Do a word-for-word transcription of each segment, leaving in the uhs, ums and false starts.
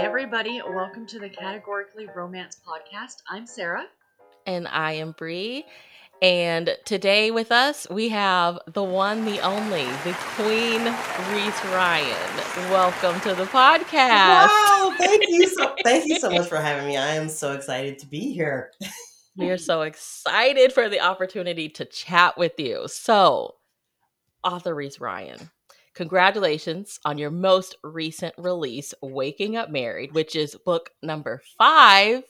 Hi, everybody. Welcome to the Categorically Romance Podcast. I'm Sarah. And I am Bree. And today with us, we have the one, the only, the queen, Reese Ryan. Welcome to the podcast. Wow, thank you so, thank you so much for having me. I am so excited to be here. We are so excited for the opportunity to chat with you. So, author Reese Ryan, congratulations on your most recent release, Waking Up Married, which is book number five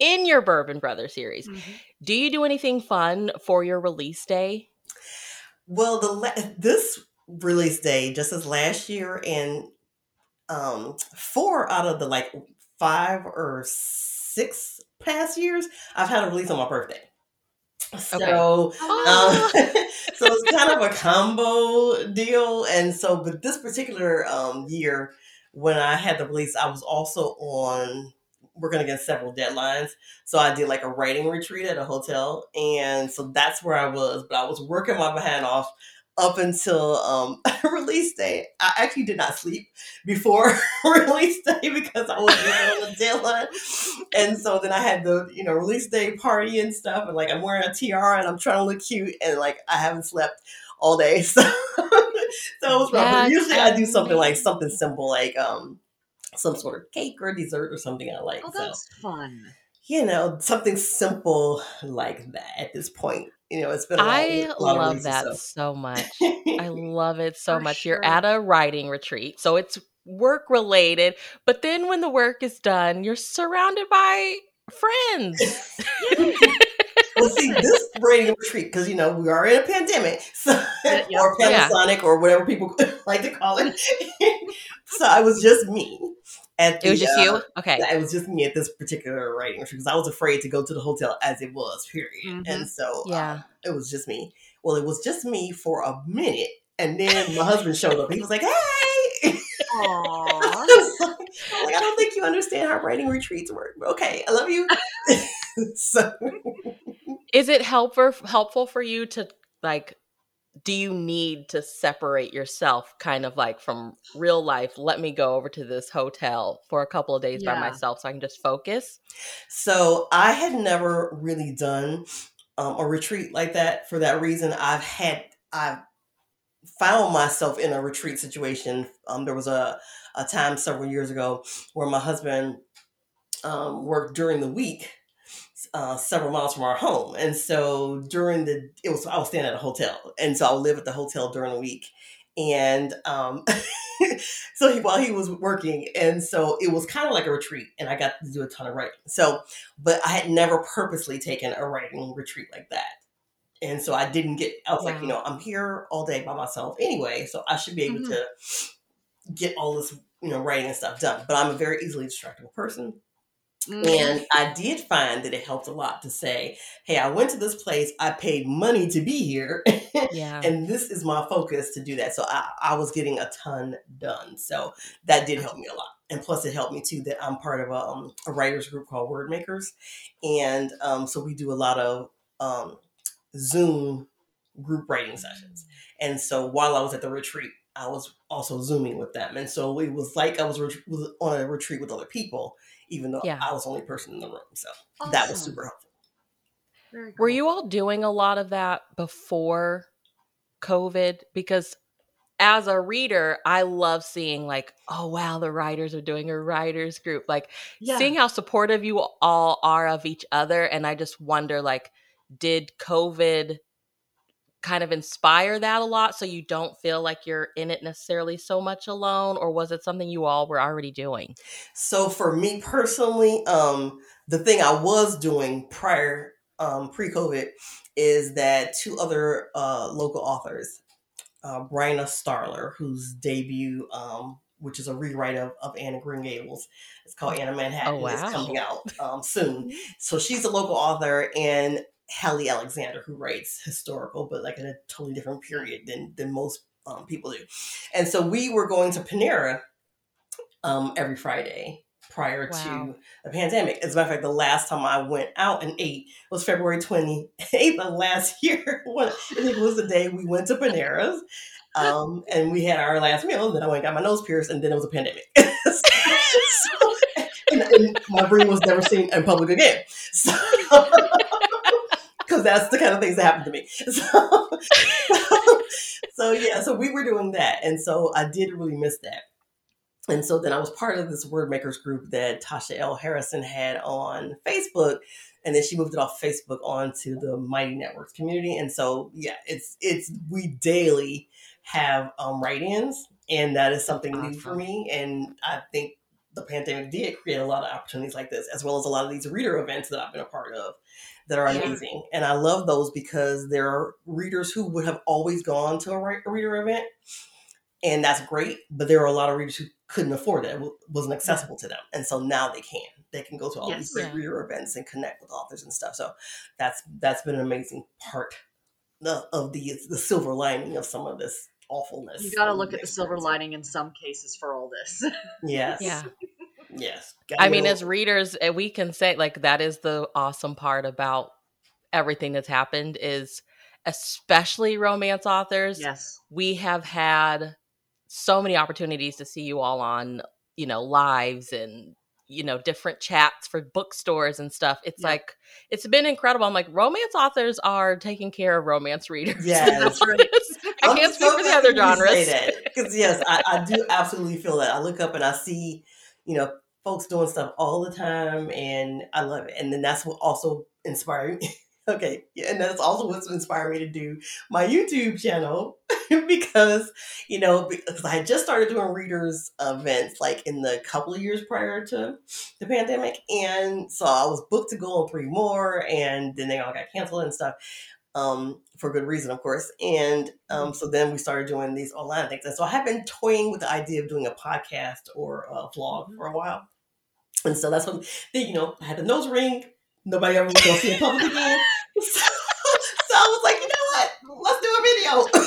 in your Bourbon Brothers series. Mm-hmm. Do you do anything fun for your release day? Well, the la- this release day, just as last year, and um, four out of the like five or six past years, I've had a release on my birthday. So, okay. oh. um, so it's kind of a combo deal. And so, but this particular um, year, when I had the release, I was also on working against several deadlines. So I did like a writing retreat at a hotel. And so that's where I was, but I was working my behind off up until um, release day. I actually did not sleep before release day because I was on the deadline. And so then I had the, you know, release day party and stuff. And like, I'm wearing a tiara and I'm trying to look cute. And like, I haven't slept all day. So, so it was rough. Usually I do something like something simple, like um, some sort of cake or dessert or something I like. Oh, that's so fun. You know, something simple like that at this point. You know, it's been a lot, I a lot love of that stuff. So much. I love it so For much. Sure. You're at a writing retreat, so it's work related. But then when the work is done, you're surrounded by friends. Well, see, this writing retreat, because, you know, we are in a pandemic, so, yeah, yeah. or Panasonic, yeah. or whatever people like to call it. So it was just me. At the, it was just uh, you? Okay. It was just me at this particular writing retreat because I was afraid to go to the hotel as it was, period. Mm-hmm. And so yeah. um, it was just me. Well, it was just me for a minute. And then my husband showed up. He was like, hey. Aww. I was like, I was like, I don't think you understand how writing retreats work. Okay, I love you. So, is it helpful, helpful for you to, like, do you need to separate yourself kind of like from real life? Let me go over to this hotel for a couple of days yeah. by myself so I can just focus. So I had never really done um, a retreat like that. For that reason, I've had, I've found myself in a retreat situation. Um, there was a, a time several years ago where my husband um, worked during the week Uh, several miles from our home, and so during the it was I was staying at a hotel, and so I would live at the hotel during the week, and um, so he, while he was working, and so it was kind of like a retreat, and I got to do a ton of writing. So, but I had never purposely taken a writing retreat like that, and so I didn't get. I was wow. like, you know, I'm here all day by myself anyway, so I should be able mm-hmm. to get all this, you know, writing and stuff done. But I'm a very easily distractible person. And I did find that it helped a lot to say, hey, I went to this place, I paid money to be here, yeah. and this is my focus to do that. So I, I was getting a ton done. So that did help me a lot. And plus it helped me too that I'm part of a, um, a writer's group called Word Makers. And um, so we do a lot of um, Zoom group writing sessions. And so while I was at the retreat, I was also Zooming with them. And so it was like I was, ret- was on a retreat with other people, even though yeah. I was the only person in the room. So awesome. That was super helpful. Very cool. Were you all doing a lot of that before COVID? Because as a reader, I love seeing like, oh, wow, the writers are doing a writer's group. Like yeah. seeing how supportive you all are of each other. And I just wonder, like, did COVID kind of inspire that a lot so you don't feel like you're in it necessarily so much alone, or was it something you all were already doing? So for me personally, um, the thing I was doing prior, um, pre-COVID is that two other uh, local authors, uh, Bryna Starler, whose debut, um, which is a rewrite of, of Anna Green Gables. It's called Anna Manhattan. Oh, wow. It's coming out um, soon. So she's a local author, and Hallie Alexander, who writes historical, but like in a totally different period than than most um, people do. And so we were going to Panera um, every Friday prior wow. to the pandemic. As a matter of fact, the last time I went out and ate was February twenty-eighth of last year. It was the day we went to Panera's. Um, and we had our last meal, then I went and got my nose pierced, and then it was a pandemic. so, and, and my brain was never seen in public again. So, because that's the kind of things that happened to me. So, so, so, yeah, so we were doing that. And so I did really miss that. And so then I was part of this Word Makers group that Tasha L. Harrison had on Facebook. And then she moved it off Facebook onto the Mighty Networks community. And so, yeah, it's, it's, we daily have um, write-ins, and that is something awesome. New for me. And I think the pandemic did create a lot of opportunities like this, as well as a lot of these reader events that I've been a part of that are amazing. Yeah. And I love those because there are readers who would have always gone to a, a reader event, and that's great. But there are a lot of readers who couldn't afford it. It wasn't accessible to them. And so now they can. They can go to all yes, these great yeah. reader events and connect with authors and stuff. So that's that's been an amazing part of the the silver lining of some of this awfulness. You got to look at the silver lining in some cases for all this. Yes. Yeah. Yes. Got I mean, little- as readers, we can say like that is the awesome part about everything that's happened is especially romance authors. Yes. We have had so many opportunities to see you all on, you know, lives and, you know, different chats for bookstores and stuff. It's yeah. like, it's been incredible. I'm like, romance authors are taking care of romance readers. Yeah, that's right. I I'm can't so speak for the other genres. Because yes, I, I do absolutely feel that. I look up and I see, you know, folks doing stuff all the time, and I love it. And then that's what also inspired me. Okay. Yeah, and that's also what's inspired me to do my YouTube channel because, you know, because I had just started doing readers events like in the couple of years prior to the pandemic. And so I was booked to go on three more, and then they all got canceled and stuff um, for good reason, of course. And um, so then we started doing these online things. And so I have been toying with the idea of doing a podcast or a vlog for a while. And so that's when, you know, I had the nose ring. Nobody ever was going to see it public again. So, so I was like, you know what? Let's do a video.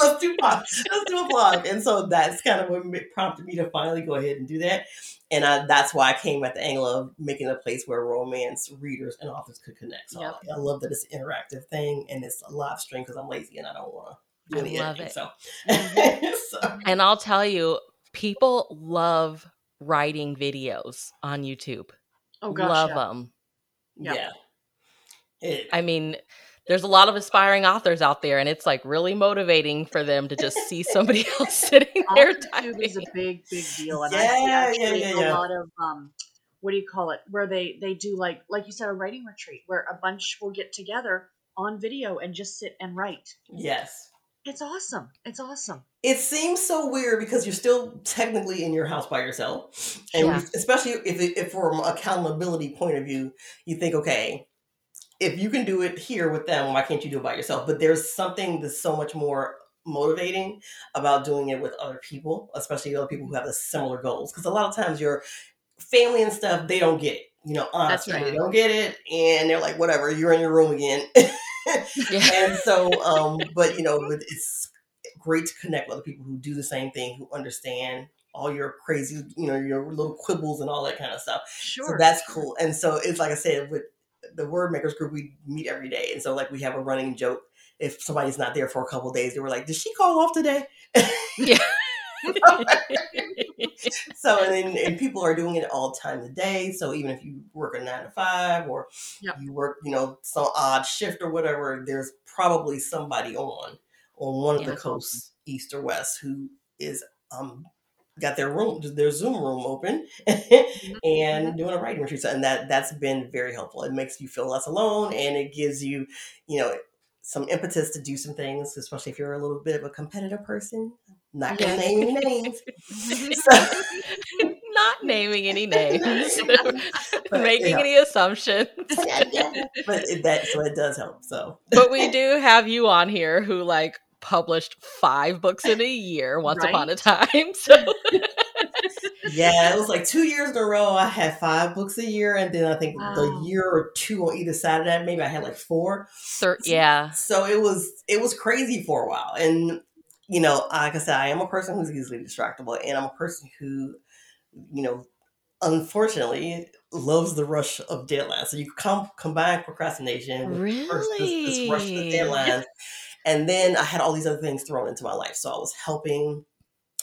Let's do Let's do a blog. And so that's kind of what prompted me to finally go ahead and do that. And I, that's why I came at the angle of making a place where romance readers and authors could connect. So yep. I, I love that it's an interactive thing, and it's a live stream because I'm lazy and I don't want to do anything. I love it. So. Mm-hmm. so. And I'll tell you, people love writing videos on YouTube. Oh, gosh. Love yeah. them. Yeah. yeah. It, I mean, there's a lot of aspiring authors out there, and it's like really motivating for them to just see somebody else sitting there typing. It's a big, big deal. And yeah, I see actually yeah, yeah, yeah. a lot of, um, what do you call it? Where they, they do like, like you said, a writing retreat where a bunch will get together on video and just sit and write. Yes. It's awesome. It's awesome. It seems so weird because you're still technically in your house by yourself. And yeah. especially if, if from an accountability point of view, you think, okay, if you can do it here with them, why can't you do it by yourself? But there's something that's so much more motivating about doing it with other people, especially other people who have the similar goals. Because a lot of times your family and stuff, they don't get it. You know, honestly, right. they don't get it. And they're like, whatever, you're in your room again. yeah. And so, um, but, you know, it's great to connect with other people who do the same thing, who understand all your crazy, you know, your little quibbles and all that kind of stuff. Sure. So that's cool. And so it's like I said, with the Word Makers group, we meet every day. And so like we have a running joke. If somebody's not there for a couple of days, they were like, did she call off today? Yeah. so and then and people are doing it all time of day. So even if you work a nine to five or yep. you work, you know, some odd shift or whatever, there's probably somebody on on one of yeah. the coasts, east or west, who is um got their room, their Zoom room open, and doing a writing retreat. And that that's been very helpful. It makes you feel less alone, and it gives you, you know, some impetus to do some things, especially if you're a little bit of a competitive person. Not gonna name any names. So, Not naming any names. but, Making you know. any assumptions. yeah, yeah. But it, that so it does help. So, but we do have you on here who like published five books in a year once right? upon a time. So. Yeah, it was like two years in a row. I had five books a year, and then I think wow. the year or two on either side of that, maybe I had like four. Thir- so, yeah. So it was it was crazy for a while, and. You know, like I said, I am a person who's easily distractible, and I'm a person who, you know, unfortunately loves the rush of deadlines. So you com- combine procrastination with really? this, this rush of deadlines, And then I had all these other things thrown into my life. So I was helping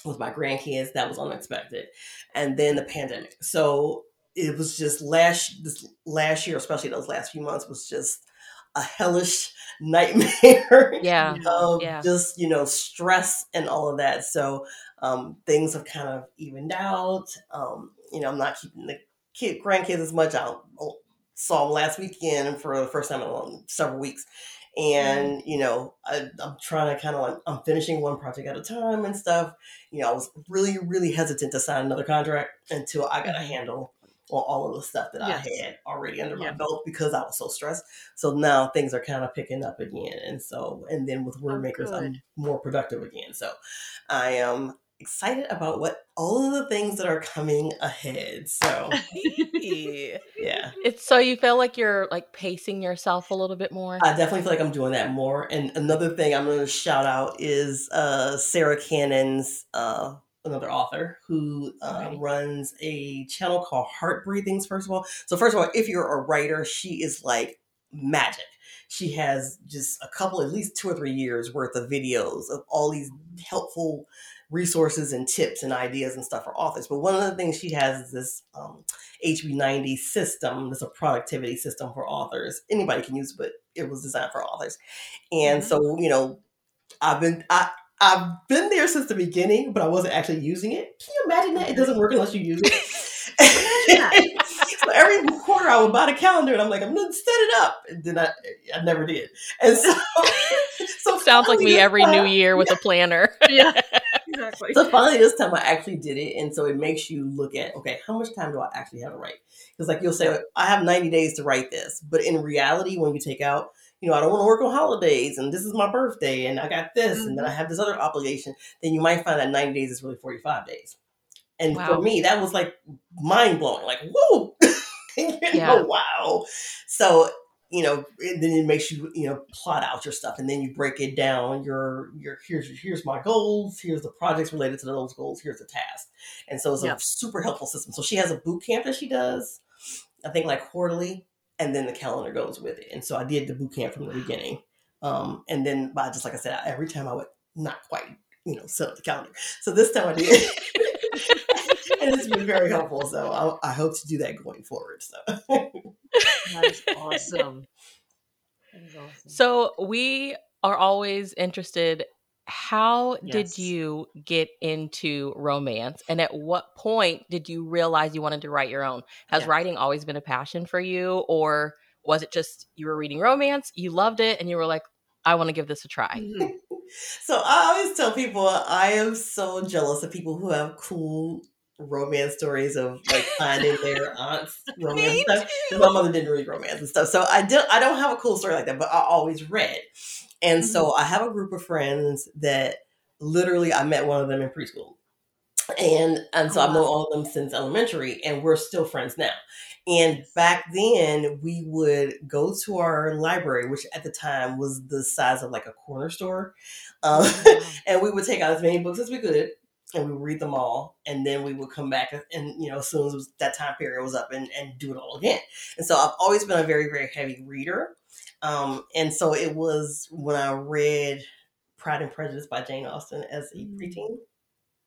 with my grandkids. That was unexpected. And then the pandemic. So it was just last, this last year, especially those last few months, was just a hellish nightmare yeah. of yeah. just, you know, stress and all of that. So um, things have kind of evened out. Um, you know, I'm not keeping the kid, grandkids as much. I saw them last weekend for the first time in long, several weeks. And, you know, I, I'm trying to kind of like, I'm finishing one project at a time and stuff. You know, I was really, really hesitant to sign another contract until I got a handle on all of the stuff that yes. I had already under yeah. my belt because I was so stressed. So now things are kind of picking up again. And so, and then with Word Makers, I'm more productive again. So I am excited about what all of the things that are coming ahead. So yeah. It's so you feel like you're like pacing yourself a little bit more. I definitely feel like I'm doing that more. And another thing I'm going to shout out is uh, Sarah Cannon's uh, another author who uh, right. runs a channel called Heart Breathings, first of all. So first of all, if you're a writer, she is like magic. She has just a couple, at least two or three years worth of videos of all these helpful resources and tips and ideas and stuff for authors. But one of the things she has is this um, H B ninety system. It's a productivity system for authors. Anybody can use it, but it was designed for authors. And mm-hmm. so, you know, I've been, I, I've been there since the beginning, but I wasn't actually using it. Can you imagine that? It doesn't work unless you use it. So every quarter I would buy the calendar and I'm like, I'm going to set it up. And then I, I never did. And so, so sounds like me every new year with yeah. a planner. Yeah. Exactly. So finally this time I actually did it. And so it makes you look at, okay, how much time do I actually have to write? Because like you'll say, I have ninety days to write this. But in reality, when you take out, you know, I don't want to work on holidays and this is my birthday and I got this mm-hmm. and then I have this other obligation. Then you might find that ninety days is really forty-five days. And wow. for me, that was like mind blowing, like, whoa, you yeah. know, wow. So, you know, and then it makes you, you know, plot out your stuff and then you break it down. Your, your, here's, here's my goals. Here's the projects related to those goals. Here's the task. And so it's yeah. a super helpful system. So she has a boot camp that she does, I think like quarterly, and then the calendar goes with it. And so I did the boot camp from the beginning. Um, and then by just, like I said, I, every time I would not quite, you know, set up the calendar. So this time I did. And it's been very helpful. So I, I hope to do that going forward. So that is awesome. That is awesome. So we are always interested. How yes. did you get into romance? And at what point did you realize you wanted to write your own? Has yeah. writing always been a passion for you? Or was it just you were reading romance, you loved it, and you were like, I want to give this a try? Mm-hmm. So I always tell people I am so jealous of people who have cool romance stories of like finding their aunt's romance stuff. My mother didn't read romance and stuff. So I did I don't have a cool story like that, but I always read. And mm-hmm. so I have a group of friends that literally I met one of them in preschool. And and so oh, wow. I've known all of them since elementary and we're still friends now. And back then we would go to our library, which at the time was the size of like a corner store. Um, wow. And we would take out as many books as we could. And we would read them all, and then we would come back, and you know, as soon as it was, that time period was up, and, and do it all again. And so I've always been a very, very heavy reader. Um, and so it was when I read Pride and Prejudice by Jane Austen as a preteen.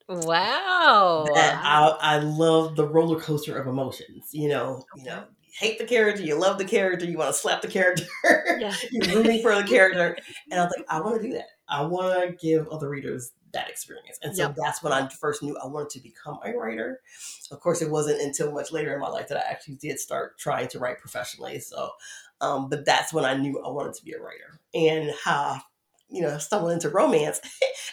Wow! That I, I love the roller coaster of emotions. You know, you know, you hate the character, you love the character, you want to slap the character, yeah. you're rooting for the character, and I was like, I want to do that. I want to give other readers that experience. And so yep. that's when I first knew I wanted to become a writer. Of course, it wasn't until much later in my life that I actually did start trying to write professionally. So, um, but that's when I knew I wanted to be a writer. And how, you know, stumbled into romance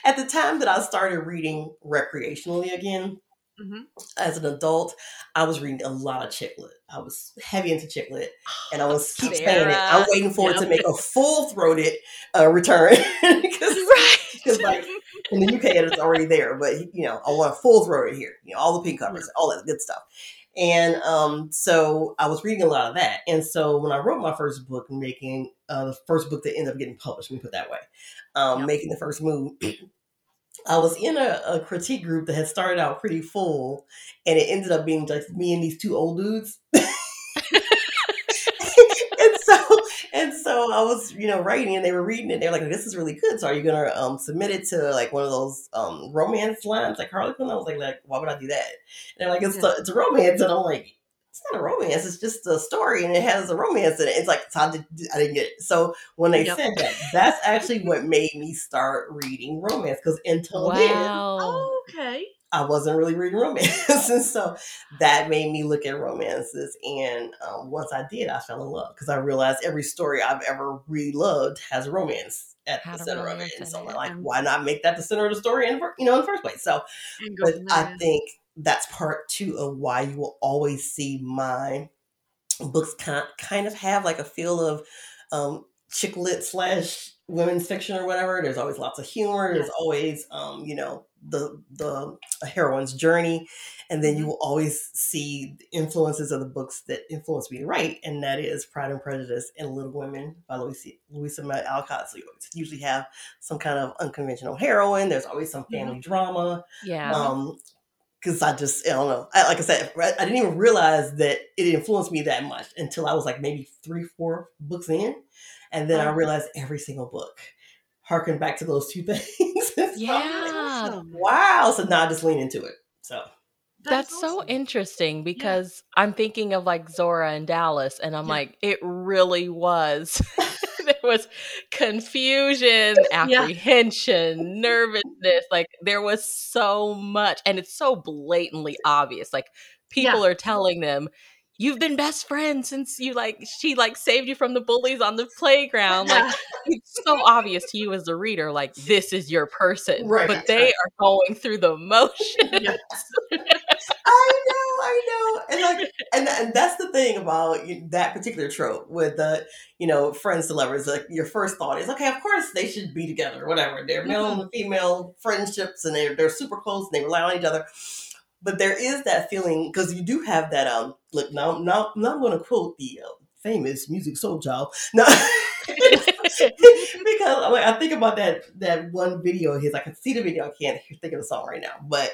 at the time that I started reading recreationally again, mm-hmm. as an adult, I was reading a lot of chick lit. I was heavy into chick lit, and I was keep Sarah. saying it. I'm waiting for yep. it to make a full-throated uh, return because right. like in the U K it's already there, but you know I want a full-throated here. You know all the pink covers, mm-hmm. all that good stuff. And um, so I was reading a lot of that. And so when I wrote my first book, making uh, the first book that ended up getting published, let me put it that way, um, yep. Making the First Move. I was in a, a critique group that had started out pretty full, and it ended up being like me and these two old dudes. and so, And so I was, you know, writing, and they were reading it. They're like, "This is really good. So are you gonna um, submit it to like one of those um, romance lines, like Harlequin?" I was like, "Like, why would I do that?" And they're like, "It's a, it's a romance," and I'm like, "It's not a romance. It's just a story, and it has a romance in it." It's like, so I, did, I didn't get it. So when they yep. said that, that's actually what made me start reading romance, because until wow. then, oh, okay, I wasn't really reading romance. And so that made me look at romances. And um, once I did, I fell in love, because I realized every story I've ever really loved has romance at How the center of it. And so I'm like, why not make that the center of the story in, you know, in the first place? So but I think that's part two of why you will always see my books kind of have like a feel of um, chick lit slash women's fiction or whatever. There's always lots of humor. There's always, um, you know, the the heroine's journey, and then you will always see the influences of the books that influenced me to write, and that is Pride and Prejudice and Little Women by Louisa, Louisa May Alcott. So you usually have some kind of unconventional heroine. There's always some family mm-hmm. drama. Yeah. Um, because I just, I don't know. I, like I said, I didn't even realize that it influenced me that much until I was like maybe three, four books in, and then oh. I realized every single book harkened back to those two things. Yeah. So, wow. So now I just lean into it. So that's, that's awesome. So interesting, because yeah. I'm thinking of like Zora and Dallas, and I'm yeah. like, it really was. There was confusion, apprehension, yeah. nervousness. Like there was so much, and it's so blatantly obvious. Like people yeah. are telling them, you've been best friends since you like, she like saved you from the bullies on the playground. Like it's so obvious to you as a reader, like this is your person, right, but they right. are going through the motions. Yes. I know, I know. And like, and, and that's the thing about that particular trope with the, you know, friends to lovers, like your first thought is, okay, of course they should be together, whatever. They're male mm-hmm. and female friendships, and they're, they're super close, and they rely on each other. But there is that feeling, because you do have that, um, look, now, now, now I'm going to quote the uh, famous music soul child. No, because I'm like, I think about that that one video of his. I can see the video. I can't think of the song right now. But,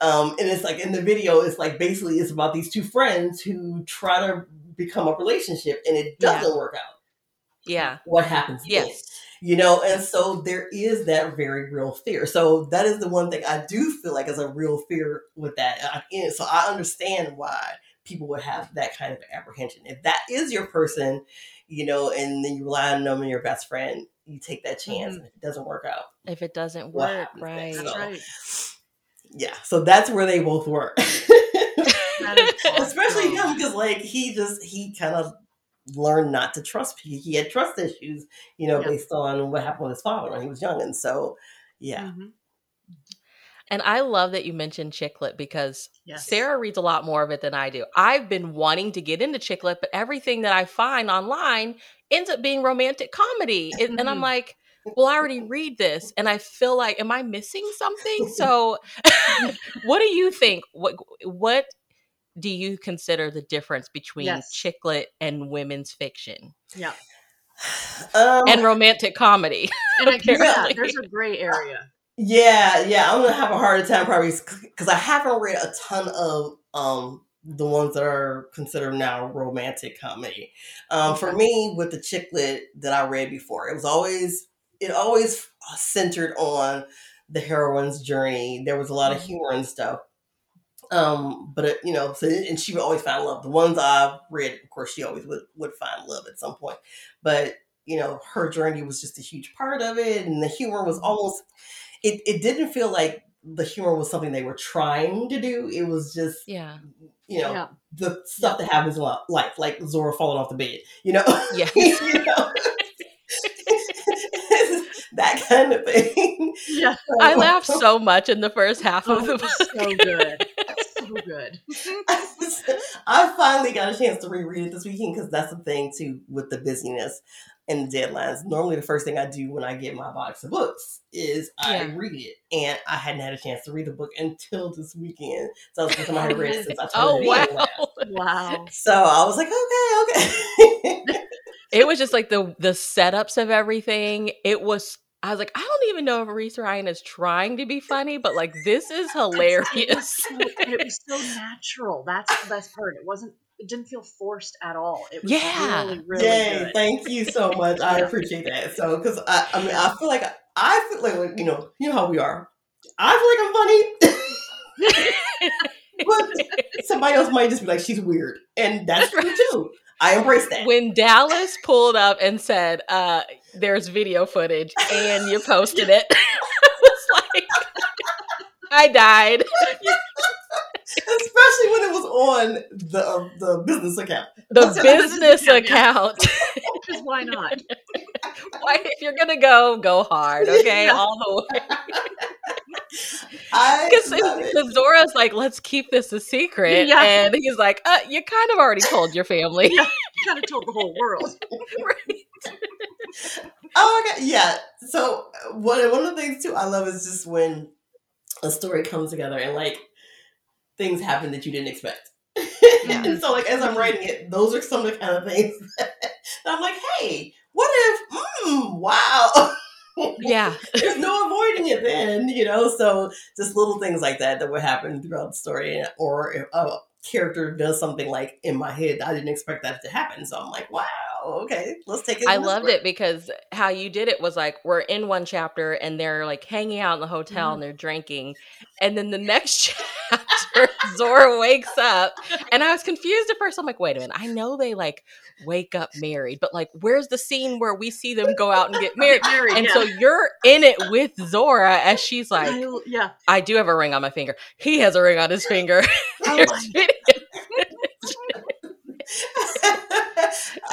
um, and it's like in the video, it's like basically it's about these two friends who try to become a relationship, and it doesn't yeah. work out. Yeah. What happens? Yes. Then? You know, and so there is that very real fear. So that is the one thing I do feel like is a real fear with that. And so I understand why people would have that kind of apprehension. If that is your person, you know, and then you rely on them and your best friend, you take that chance. Mm-hmm. If it doesn't work out. If it doesn't work, right. So, right. Yeah. So that's where they both were. Especially him, because like he just, he kind of, learned not to trust. He, he had trust issues, you know, yeah. based on what happened with his father when he was young. And so, yeah. Mm-hmm. And I love that you mentioned chick lit, because yes. Sarah reads a lot more of it than I do. I've been wanting to get into chick lit, but everything that I find online ends up being romantic comedy. And, and I'm like, well, I already read this, and I feel like, am I missing something? So what do you think? What, what, do you consider the difference between yes. chick lit and women's fiction? Yeah. Um, and romantic comedy. And I guess, yeah, there's a gray area. Yeah, yeah. I'm going to have a harder time probably because I haven't read a ton of um, the ones that are considered now romantic comedy. Um, okay. For me, with the chick lit that I read before, it was always, it always centered on the heroine's journey. There was a lot of humor and stuff. Um, but, it, you know, so, and she would always find love. The ones I've read, of course, she always would, would find love at some point. But, you know, her journey was just a huge part of it. And the humor was almost, it, it didn't feel like the humor was something they were trying to do. It was just, yeah. you know, yeah. the stuff that happens in life, like Zora falling off the bed, you know? Yeah. You know? That kind of thing. Yeah. So, I laughed so much in the first half oh, of the book. So good. Good. I finally got a chance to reread it this weekend, because that's the thing too with the busyness and the deadlines. Normally the first thing I do when I get my box of books is I yeah. read it, and I hadn't had a chance to read the book until this weekend. So I was thinking I had read it since I told you. Oh wow. Wow. So I was like, okay, okay. It was just like the the setups of everything. It was I was like, I don't even know if Reese Ryan is trying to be funny, but like, this is hilarious. It was so, it was so natural. That's the best part. It wasn't, it didn't feel forced at all. It was yeah. really, really Yay, good. Thank you so much. I appreciate that. So, because I, I mean, I feel like I feel like you know, you know how we are. I feel like I'm funny, but somebody else might just be like, she's weird, and that's true too. I embrace that. When Dallas pulled up and said, uh, "There's video footage," and you posted it, I was like, I died. Especially when it was on the uh, the business account. The That's business account. Because why not? Why, if you're going to go, go hard, okay? Yeah. All the way. Because Zora's like, let's keep this a secret. Yeah. And he's like, uh, you kind of already told your family. Yeah, you kind of told the whole world. Right. Oh, my God. Yeah. So one, one of the things, too, I love is just when a story comes together and, like, things happen that you didn't expect. Yeah. And so, like, as I'm writing it, those are some of the kind of things that I'm like, hey, what if, mm, wow. Yeah. There's no avoiding it then, you know? So just little things like that that would happen throughout the story. Or if a character does something like in my head, I didn't expect that to happen. So I'm like, wow. Okay, let's take it. I loved it because how you did it was like, we're in one chapter and they're like hanging out in the hotel mm-hmm. and they're drinking. And then the next chapter, Zora wakes up. And I was confused at first. I'm like, wait a minute. I know they like wake up married, but like, where's the scene where we see them go out and get married? married and yeah. So you're in it with Zora as she's like, I, yeah. I do have a ring on my finger. He has a ring on his finger. Oh my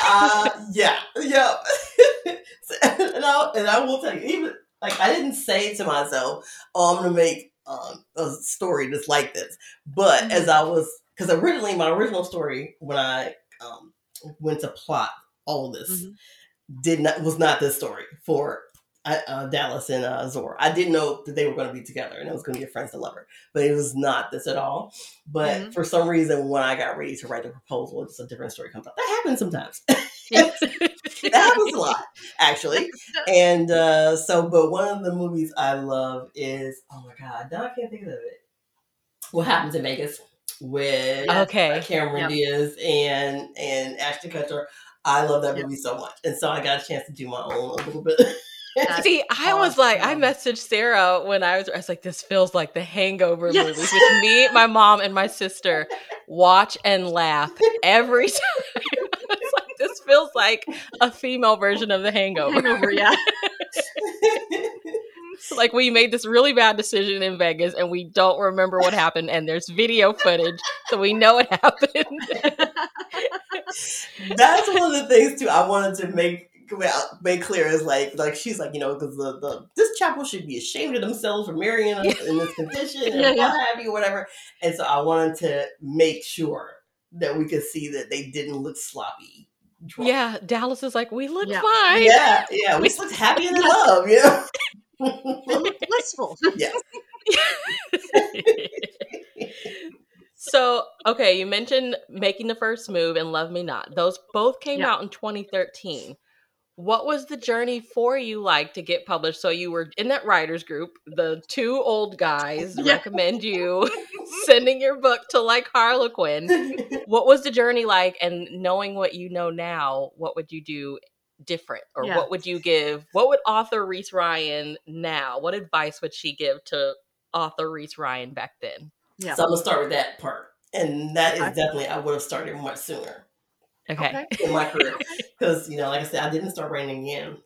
uh yeah yeah and, I, and I will tell you, even like I didn't say to myself, oh, I'm gonna make um a story just like this, but mm-hmm. as I was, because originally my original story when I um went to plot all of this mm-hmm. did not was not this story for uh Dallas and uh Zora. I didn't know that they were going to be together and it was going to be a friends to lover, but it was not this at all. But mm-hmm. for some reason, when I got ready to write the proposal, just a different story comes out. That happens sometimes. That happens a lot, actually. And uh so, but one of the movies I love is, oh my God, now I can't think of it. What Happens in Vegas with okay. Cameron yep. Diaz and and Ashton Kutcher. I love that yep. movie so much, and so I got a chance to do my own a little bit. That's See, I awesome. was like, I messaged Sarah when I was, I was like, this feels like the Hangover yes. movies, which me, my mom, and my sister watch and laugh every time. I was like, this feels like a female version of the Hangover. Hangover yeah. Like, we made this really bad decision in Vegas and we don't remember what happened, and there's video footage, so we know it happened. That's one of the things, too, I wanted to make. Well, made clear is like, like she's like, you know, because the, the this chapel should be ashamed of themselves for marrying us in this condition and yeah, yeah. what have you, whatever. And so I wanted to make sure that we could see that they didn't look sloppy. Drunk. Yeah, Dallas is like, we look yeah. fine. Yeah, yeah, we just looked happy and in love, you know. We look blissful. Yeah. So, okay, you mentioned Making the First Move and Love Me Not. Those both came yeah. out in twenty thirteen. What was the journey for you like to get published? So you were in that writer's group. The two old guys yeah. recommend you sending your book to like Harlequin. What was the journey like? And knowing what you know now, what would you do different? Or yeah. what would you give? What would author Reese Ryan now? What advice would she give to author Reese Ryan back then? Yeah. So I'm going to start with that part. And that is definitely, I would have started much sooner. Okay. In my career. Because, you know, like I said, I didn't start writing again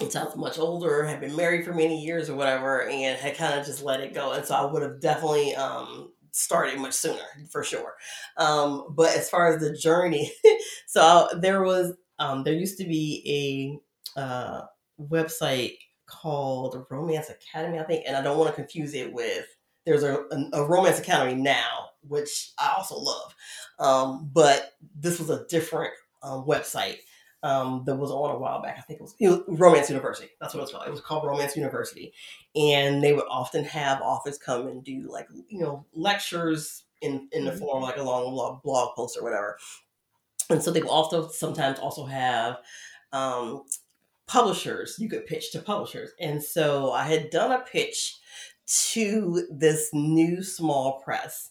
until I was much older, had been married for many years or whatever, and had kind of just let it go. And so I would have definitely um, started much sooner, for sure. Um, but as far as the journey, so I, there was, um, there used to be a uh, website called Romance Academy, I think, and I don't want to confuse it with, there's a, a Romance Academy now, which I also love. Um, but this was a different um, website um, that was on a while back. I think it was, it was Romance University. That's what it was called. It was called Romance University. And they would often have authors come and do like, you know, lectures in, in the form like a long blog, blog post or whatever. And so they would also sometimes also have um, publishers. You could pitch to publishers. And so I had done a pitch to this new small press.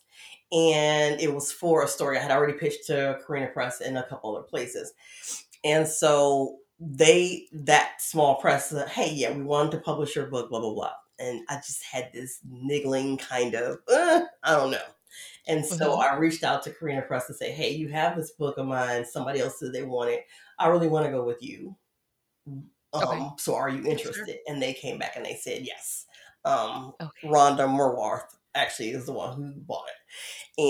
And it was for a story I had already pitched to Karina Press and a couple other places. And so they, that small press, said, hey, yeah, we wanted to publish your book, blah, blah, blah. And I just had this niggling kind of, uh, I don't know. And so mm-hmm. I reached out to Karina Press to say, hey, you have this book of mine. Somebody else said they want it. I really want to go with you. Um, okay. So are you interested? Sure. And they came back and they said, yes. Um, okay. Rhonda Murwarth actually is the one who bought it.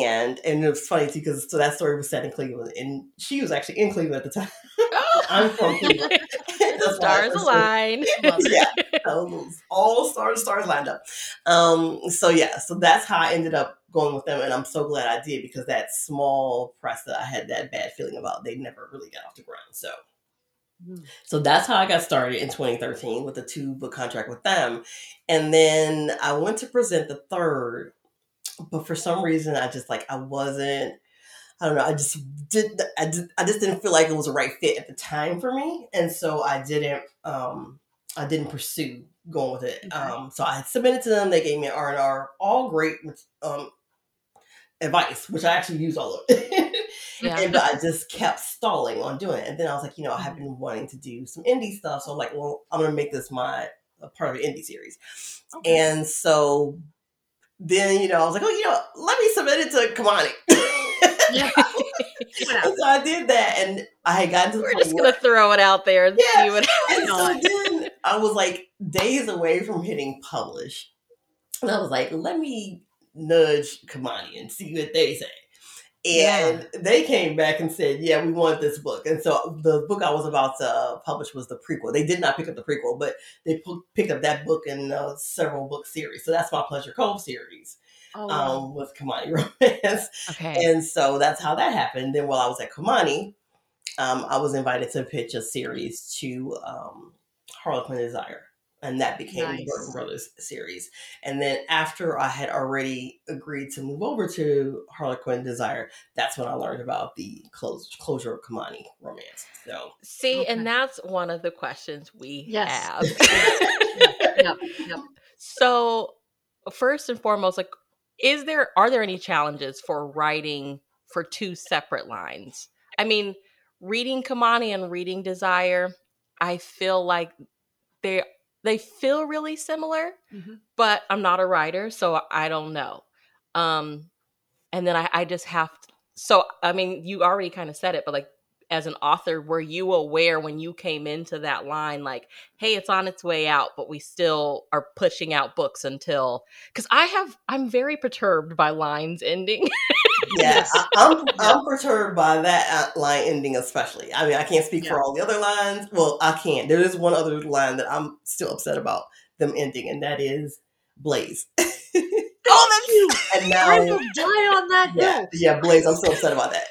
And and it was funny too, because so that story was set in Cleveland, and she was actually in Cleveland at the time. Oh. I'm from Cleveland. The stars aligned. Yeah. All stars stars lined up. Um, so yeah, so that's how I ended up going with them, and I'm so glad I did, because that small press that I had that bad feeling about, they never really got off the ground. So So that's how I got started in twenty thirteen with a two book contract with them. And then I went to present the third, but for some reason I just like, I wasn't, I don't know. I just did. I just, I just didn't feel like it was the right fit at the time for me. And so I didn't, um, I didn't pursue going with it. Okay. Um, so I had submitted to them. They gave me an R and R, all great, um, advice, which I actually use all of it. Yeah. And but I just kept stalling on doing it. And then I was like, you know, I have been wanting to do some indie stuff. So I'm like, well, I'm going to make this my a part of an indie series. Okay. And so then, you know, I was like, oh, you know, let me submit it to Kimani. Yeah. So I did that. And I had gotten to We're just going to throw it out there. And yeah. See what and so then I was like days away from hitting publish. And I was like, let me nudge Kimani and see what they say. And yeah. They came back and said, yeah, we want this book. And so the book I was about to publish was the prequel. They did not pick up the prequel, but they p- picked up that book in uh, several book series. So that's my Pleasure Cove series oh, wow. um, with Kimani Romance. Okay. And so that's how that happened. Then while I was at Kimani, um, I was invited to pitch a series to um, Harlequin Desire. And that became nice. The Burton Brothers series. And then after I had already agreed to move over to Harlequin Desire, that's when I learned about the close, closure of Kimani Romance. So see, okay. And that's one of the questions we yes. have. Yep, yep. So first and foremost, like, is there are there any challenges for writing for two separate lines? I mean, reading Kimani and reading Desire, I feel like they They feel really similar, mm-hmm. but I'm not a writer, so I don't know. Um, and then I, I just have to, so, I mean, you already kind of said it, but like as an author, were you aware when you came into that line, like, hey, it's on its way out, but we still are pushing out books until, because I have, I'm very perturbed by lines ending. Yeah, I, I'm I'm perturbed by that line ending especially. I mean, I can't speak yeah. for all the other lines. Well, I can. There is one other line that I'm still upset about them ending, and that is Blaze. Oh, that's you. And now, I will die on that yeah, note. Yeah, Blaze. I'm so upset about that.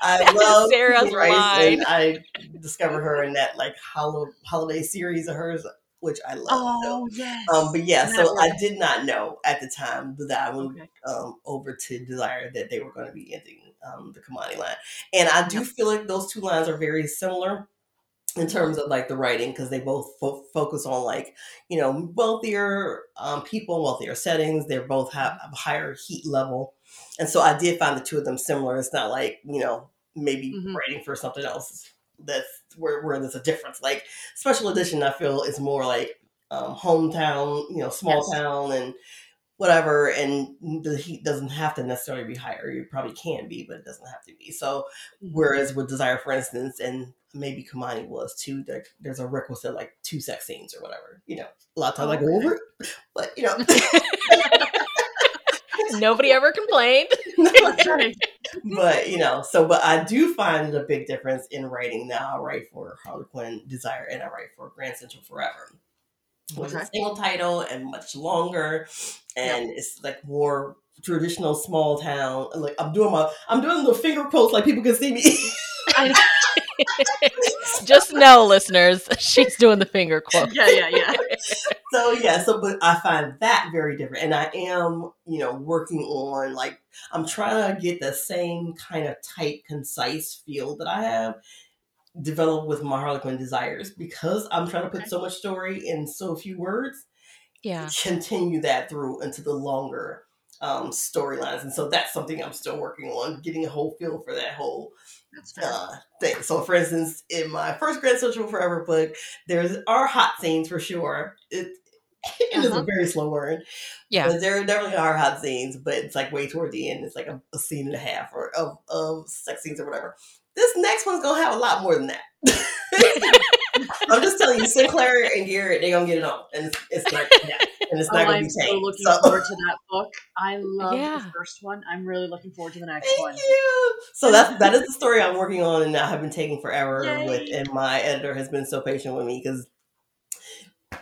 I that love Sarah's line. I discovered her in that like hollow, holiday series of hers, which I love. Oh, so. Yes. Um, but yeah, so I did not know at the time that I moved okay. um, over to Desire that they were going to be ending um, the Kimani line. And I do feel like those two lines are very similar in terms of like the writing, because they both fo- focus on like, you know, wealthier um, people, wealthier settings. They both have a higher heat level. And so I did find the two of them similar. It's not like, you know, maybe mm-hmm. writing for something else. That's where, where there's a difference. Like special edition, I feel is more like um, hometown, you know, small yes. town and whatever. And the heat doesn't have to necessarily be higher. It probably can be, but it doesn't have to be. So whereas with Desire, for instance, and maybe Kimani was too, there, there's a requisite like two sex scenes or whatever, you know, a lot of times I go over it, but you know. Nobody ever complained. But, you know, so, but I do find a big difference in writing now. I write for Harlequin Desire and I write for Grand Central Forever, which okay. is a single title and much longer. And yep. it's like more traditional small town. Like I'm doing my, I'm doing the finger quotes like people can see me. Just know, listeners, she's doing the finger quote. Yeah, yeah, yeah. So yeah, so but I find that very different, and I am, you know, working on like I'm trying to get the same kind of tight, concise feel that I have developed with my Harlequin Desires, because I'm trying to put so much story in so few words. Yeah, continue that through into the longer um, storylines. And so that's something I'm still working on, getting a whole feel for that whole uh, thing. So for instance, in my first Grand Central Forever book, there are hot scenes for sure. It, it uh-huh. is a very slow burn. Yeah. But there definitely are hot scenes, but it's like way toward the end. It's like a, a scene and a half or of, of sex scenes or whatever. This next one's going to have a lot more than that. I'm just telling you, Sinclair and Garrett, they're going to get it on. And it's, it's not, yeah, and it's oh, not going to be changed. I'm so looking so. forward to that book. I love yeah. the first one. I'm really looking forward to the next Thank one. Thank you. So that's, that is the story I'm working on and I have been taking forever Yay. with. And my editor has been so patient with me because,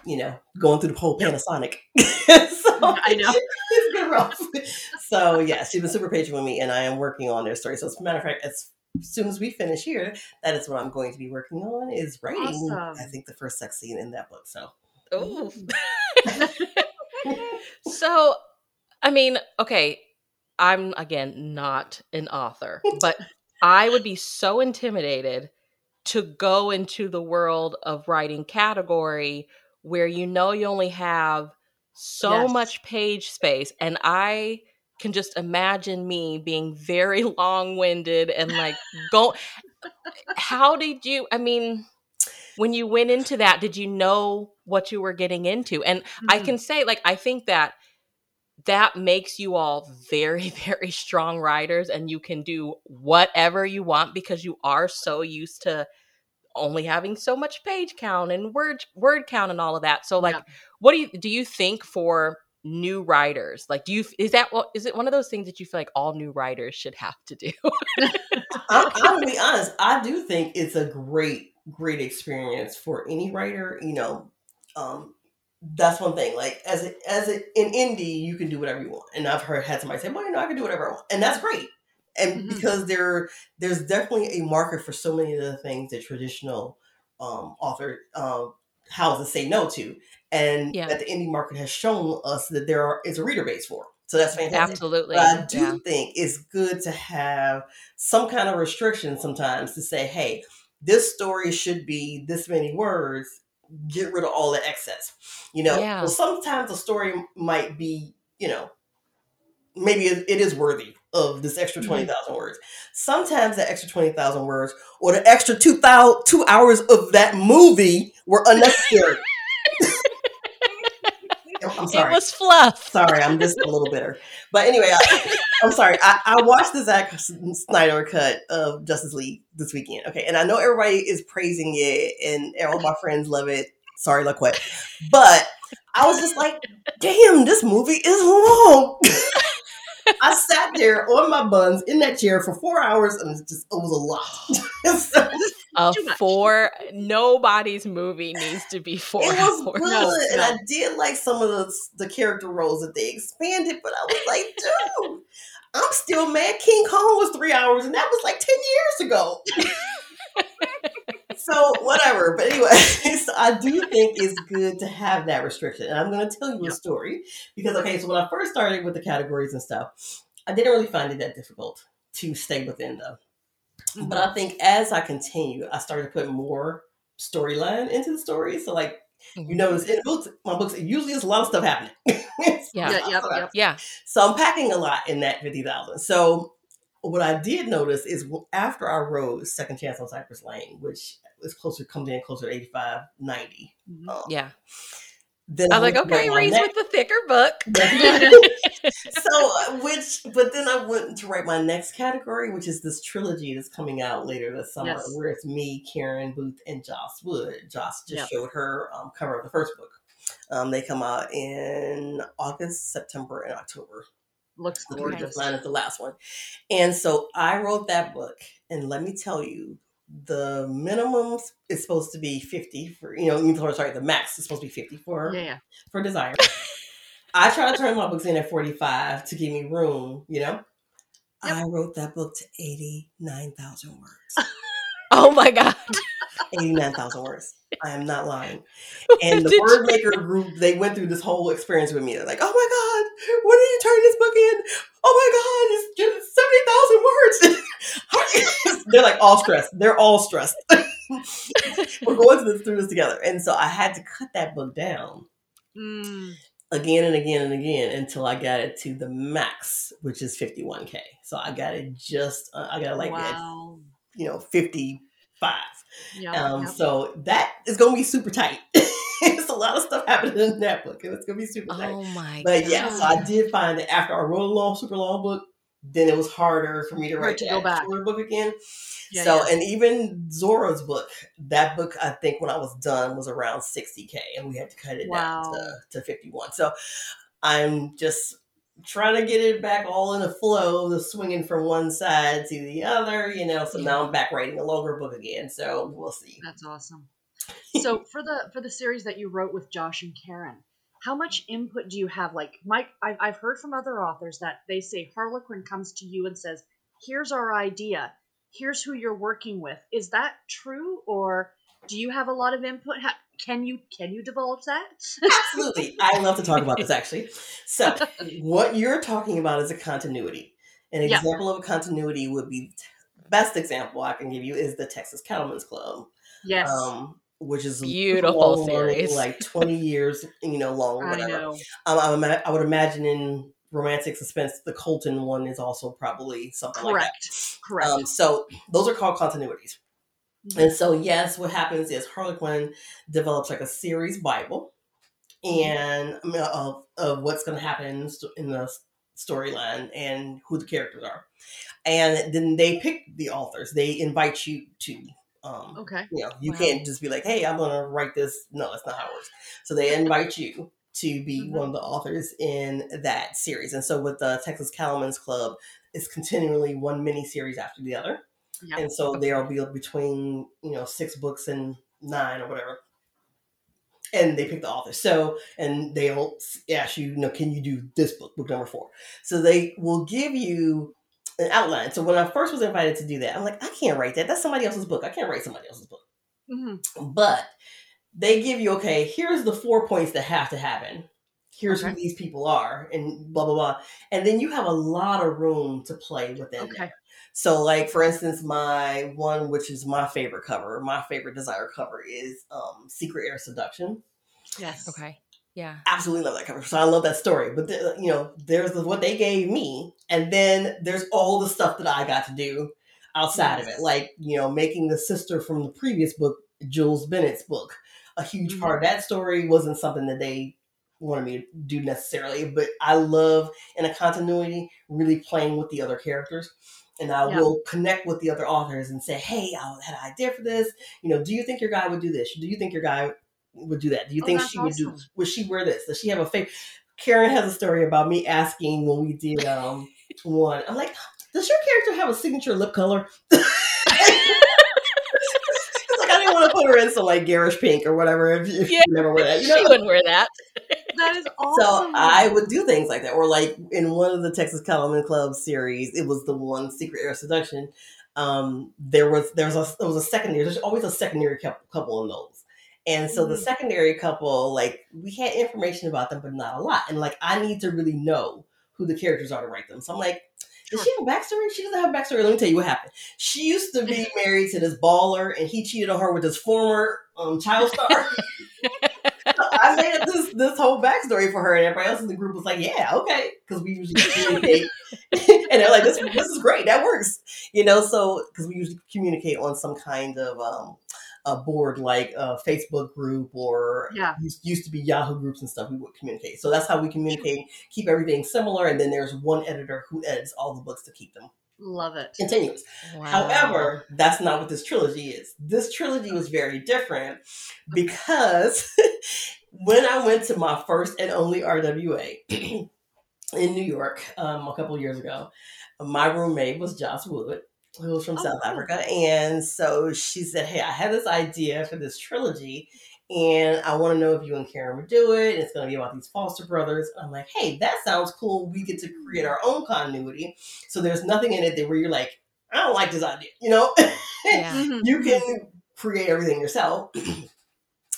you know, going through the whole Panasonic. so, I know. It's been rough. So yeah, she's been super patient with me and I am working on their story. So as a matter of fact, it's as soon as we finish here, that is what I'm going to be working on is writing. Awesome. I think the first sex scene in that book. So, oh, so I mean, okay, I'm again not an author, but I would be so intimidated to go into the world of writing category where you know you only have so yes. much page space, and I. can just imagine me being very long-winded and like go. How did you, I mean, when you went into that, did you know what you were getting into? And mm-hmm. I can say, like, I think that that makes you all very, very strong writers, and you can do whatever you want because you are so used to only having so much page count and word word count and all of that. So like, yeah. what do you, do you think for new writers, like, do you is that what is it one of those things that you feel like all new writers should have to do? I'm, I'm gonna be honest, I do think it's a great great experience for any writer, you know. Um that's one thing, like as a, as a, in indie you can do whatever you want, and I've heard had somebody say, well, you know, I can do whatever I want, and that's great. And mm-hmm. because there there's definitely a market for so many of the things that traditional um author um houses say no to, and yeah. that the indie market has shown us that there are is a reader base for them. So that's fantastic. Absolutely. But I do yeah. think it's good to have some kind of restriction sometimes to say, hey, this story should be this many words, get rid of all the excess, you know. yeah. Well, sometimes a story might be, you know, maybe it is worthy of this extra twenty thousand words. Sometimes the extra twenty thousand words or the extra two, 000, two hours of that movie were unnecessary. I'm sorry. It was fluff. Sorry, I'm just a little bitter. But anyway, I, I'm sorry. I, I watched the Zack Snyder cut of Justice League this weekend. Okay, and I know everybody is praising it and all my friends love it. Sorry, LaQuette. But I was just like, damn, this movie is long. I sat there on my buns in that chair for four hours, and it just it was a lot. so, a four, much. Nobody's movie needs to be four it was hours. Good, no, and no. I did like some of the the character roles that they expanded, but I was like, dude, I'm still mad. King Kong was three hours, and that was like ten years ago. So whatever, but anyway, so I do think it's good to have that restriction, and I'm going to tell you a story because okay, so when I first started with the categories and stuff, I didn't really find it that difficult to stay within them. Mm-hmm. But I think as I continue, I started to put more storyline into the story. So like mm-hmm. you notice in books, my books usually there's a lot of stuff happening. yeah, yeah, yeah, yeah, yeah. So I'm packing a lot in that fifty thousand. So. What I did notice is after I wrote Second Chance on Cypress Lane, which is closer, comes in closer to eighty-five, ninety. Um, yeah. Then I was like, okay, Reese with the thicker book. so, which, but then I went to write my next category, which is this trilogy that's coming out later this summer, yes. where it's me, Karen Booth, and Joss Wood. Joss just yep. showed her um, cover of the first book. Um, they come out in August, September, and October. Looks gorgeous. Line is the last one. And so I wrote that book, and let me tell you, the minimum is supposed to be fifty for, you know, sorry, the max is supposed to be fifty for, yeah. for Desire. I try to turn my books in at forty-five to give me room, you know? Yep. I wrote that book to eighty-nine thousand words. Oh my God. eighty-nine thousand words. I am not lying. And the Word Maker group, they went through this whole experience with me. They're like, oh my God, when did you turn this book in? Oh my God, it's seventy thousand words. They're like all stressed. They're all stressed. We're going through this, through this together. And so I had to cut that book down. Mm. again and again and again until I got it to the max, which is fifty-one K. So I got it just, uh, I got it like, wow. at, you know, fifty-five. Yeah, um, so that is going to be super tight. It's a lot of stuff happening in that book, and it's going to be super tight. Oh my but God. Yeah, so I did find that after I wrote a long, super long book, then it was harder for me to write to that go back. shorter book again. Yeah, so, yeah. And even Zora's book, that book, I think when I was done was around sixty K, and we had to cut it wow. down to, to fifty-one. So I'm just trying to get it back all in the flow, the swinging from one side to the other, you know, so yeah. now I'm back writing a longer book again. So we'll see. That's awesome. So for the, for the series that you wrote with Josh and Karen, how much input do you have? Like Mike, I've, I've heard from other authors that they say Harlequin comes to you and says, here's our idea. Here's who you're working with. Is that true? Or do you have a lot of input? How, can you, can you divulge that? Absolutely. I love to talk about this actually. So what you're talking about is a continuity. An example yeah. of a continuity would be, best example I can give you is the Texas Cattlemen's Club. Yes. Um, which is beautiful long, series, like twenty years, you know, long. Whatever. I know. Um, I, I would imagine in romantic suspense, the Colton one is also probably something Correct. like that. Correct. Um, so those are called continuities. Mm-hmm. And so, yes, what happens is Harlequin develops like a series Bible, and mm-hmm. of of what's going to happen in the storyline and who the characters are, and then they pick the authors. They invite you to. Um, okay. You know, you wow. can't just be like, "Hey, I'm gonna write this." No, that's not how it works. So they invite you to be mm-hmm. one of the authors in that series. And so with the Texas Cattlemen's Club, it's continually one mini series after the other. Yep. And so okay. there'll be between you know six books and nine or whatever. And they pick the author. So, and they'll ask you, you know, can you do this book, book number four? So they will give you an outline. So when I first was invited to do that, I'm like, I can't write that. That's somebody else's book. I can't write somebody else's book. Mm-hmm. But they give you, okay, here's the four points that have to happen. Here's okay. who these people are and blah, blah, blah. And then you have a lot of room to play within okay. that. So like, for instance, my one, which is my favorite cover, my favorite desire cover is um, Secret Heir Seduction. Yes. Okay. Yeah. Absolutely love that cover. So I love that story. But, the, you know, there's the, what they gave me. And then there's all the stuff that I got to do outside yes. of it. Like, you know, making the sister from the previous book, Jules Bennett's book, a huge mm-hmm. part of that story wasn't something that they wanted me to do necessarily. But I love, in a continuity, really playing with the other characters. And I yeah. will connect with the other authors and say, hey, I had an idea for this. You know, do you think your guy would do this? Do you think your guy would do that? Do you oh, think she awesome. would do, would she wear this? Does she have a favorite? Karen has a story about me asking when we did um one. I'm like, does your character have a signature lip color? It's like, I didn't want to put her in some like garish pink or whatever. If, if yeah, you never wear that. You know? She wouldn't wear that. That is awesome. So I would do things like that. Or like in one of the Texas Cattlemen Club series, it was the one Secret Heir Seduction. Um, there was, there was a, there was a secondary, there's always a secondary couple in those. And so the secondary couple, like, we had information about them, but not a lot. And, like, I need to really know who the characters are to write them. So I'm like, does she have a backstory? She doesn't have a backstory. Let me tell you what happened. She used to be married to this baller, and he cheated on her with this former um, child star. So I made up this, this whole backstory for her, and everybody else in the group was like, yeah, okay. Because we usually communicate. And they're like, this, this is great. That works. You know, so, because we usually communicate on some kind of... Um, a board like a Facebook group or yeah. used to be Yahoo groups and stuff, we would communicate. So that's how we communicate, keep everything similar. And then there's one editor who edits all the books to keep them. Love it. Continuous. Wow. However, that's not what this trilogy is. This trilogy was very different because when I went to my first and only R W A in New York um, a couple of years ago, my roommate was Joss Wood, who was from oh, South Africa. And so she said, hey, I had this idea for this trilogy and I want to know if you and Karen would do it. It's going to be about these foster brothers. And I'm like, hey, that sounds cool. We get to create our own continuity. So there's nothing in it that where you're like, I don't like this idea. You know, yeah. You can create everything yourself.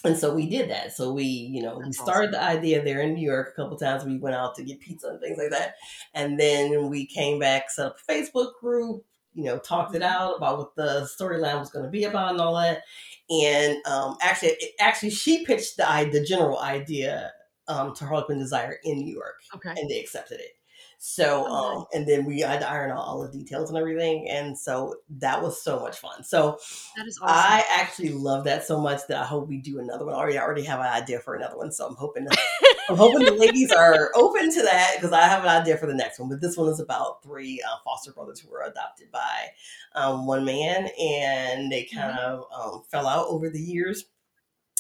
And so we did that. So we, you know, That's we started awesome. the idea there in New York a couple times. We went out to get pizza and things like that. And then we came back, set up a Facebook group, you know, talked it out about what the storyline was going to be about and all that. And um, actually, it, actually, she pitched the, the general idea um, to Harlequin Desire in New York. Okay. And they accepted it. So, um, okay. and then we had to iron out all the details and everything. And so that was so much fun. So that is awesome. I actually love that so much that I hope we do another one. I already, I already have an idea for another one. So I'm hoping, to, I'm hoping the ladies are open to that because I have an idea for the next one. But this one is about three uh, foster brothers who were adopted by um, one man, and they kind mm-hmm. of um, fell out over the years,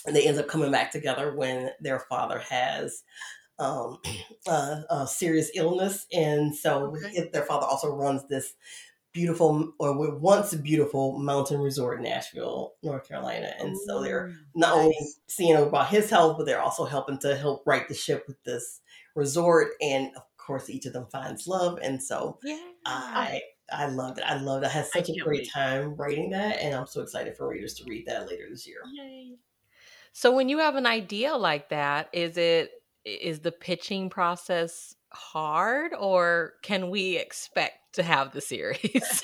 and they end up coming back together when their father has um uh, uh serious illness, and so okay. their father also runs this beautiful or once beautiful mountain resort in Nashville, North Carolina, and Ooh, so they're not nice. Only seeing about his health, but they're also helping to help right the ship with this resort, and of course each of them finds love, and so yeah. I I loved it. I loved it. I had such I a great wait. time writing that, and I'm so excited for readers to read that later this year. Yay. So when you have an idea like that, is it Is the pitching process hard, or can we expect to have the series?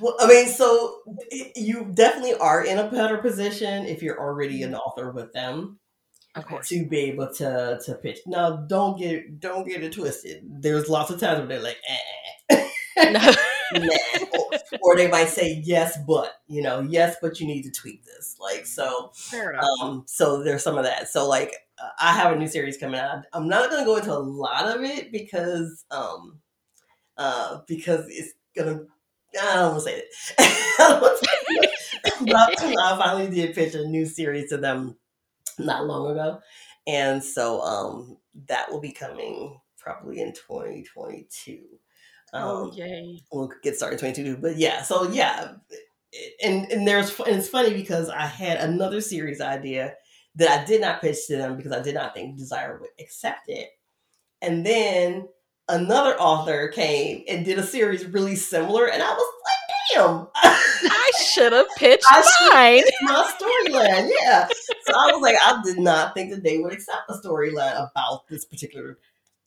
Well, I mean, so you definitely are in a better position if you're already an author with them okay. to be able to, to pitch. Now, don't get don't get it twisted. There's lots of times where they're like, eh. No. Nah. Or, or they might say yes, but you know, yes, but you need to tweak this. Like so, um, so there's some of that. So like, uh, I have a new series coming out. I'm not going to go into a lot of it because, um, uh, because it's gonna. I don't want to say it. But I finally did pitch a new series to them not long ago, and so um, that will be coming probably in twenty twenty-two. Um, oh, yay. We'll get started in twenty-two, but yeah, so yeah, and and there's and it's funny because I had another series idea that I did not pitch to them because I did not think Desire would accept it, and then another author came and did a series really similar, and I was like, damn, I should have pitched I mine. Pitched my storyline, yeah. So I was like, I did not think that they would accept a storyline about this particular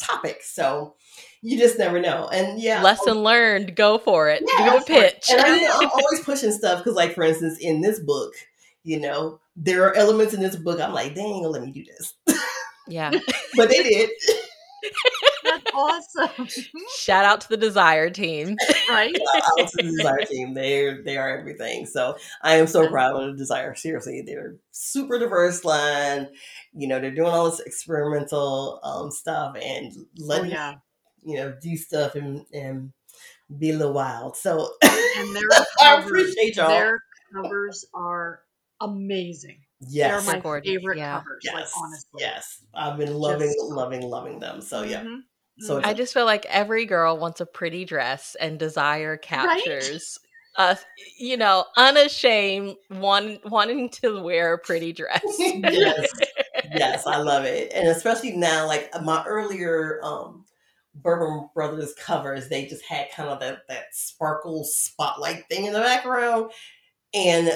topic, so. You just never know. And yeah. Lesson always, learned. Go for it. Yeah, go pitch. And I, you know, I'm always pushing stuff because, like, for instance, in this book, you know, there are elements in this book. I'm like, they ain't gonna let me do this. Yeah. But they did. That's awesome. Shout out to the Desire team. Right. Shout out to the Desire team. They're, they are everything. So I am so proud of Desire. Seriously, they're super diverse line. You know, they're doing all this experimental um, stuff and letting. Oh, yeah. You know, do stuff and, and be a little wild. So and their covers, I appreciate y'all. Their covers are amazing. Yes, they're my Gordon. favorite yeah. covers. Yes. Like, honestly, yes, I've been loving, just... loving, loving them. So yeah. Mm-hmm. So I just feel like every girl wants a pretty dress, and Desire captures right? us. You know, unashamed, one wanting to wear a pretty dress. Yes, yes, I love it, and especially now, like my earlier. um Bourbon Brothers covers, they just had kind of that, that sparkle spotlight thing in the background, and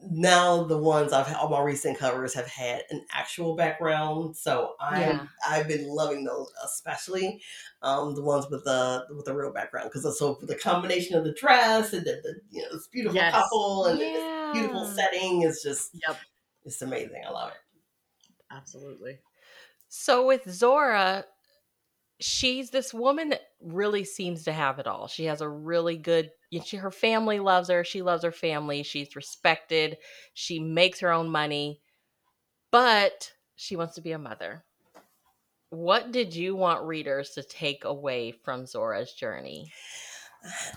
now the ones I've had, all my recent covers have had an actual background, so I yeah. I've been loving those, especially um the ones with the with the real background, because so the combination of the dress and the, the you know this beautiful yes. couple and yeah. this beautiful setting is just yep. it's amazing. I love it. Absolutely. So with Zora, she's this woman that really seems to have it all. She has a really good, she, her family loves her. She loves her family. She's respected. She makes her own money, but she wants to be a mother. What did you want readers to take away from Zora's journey?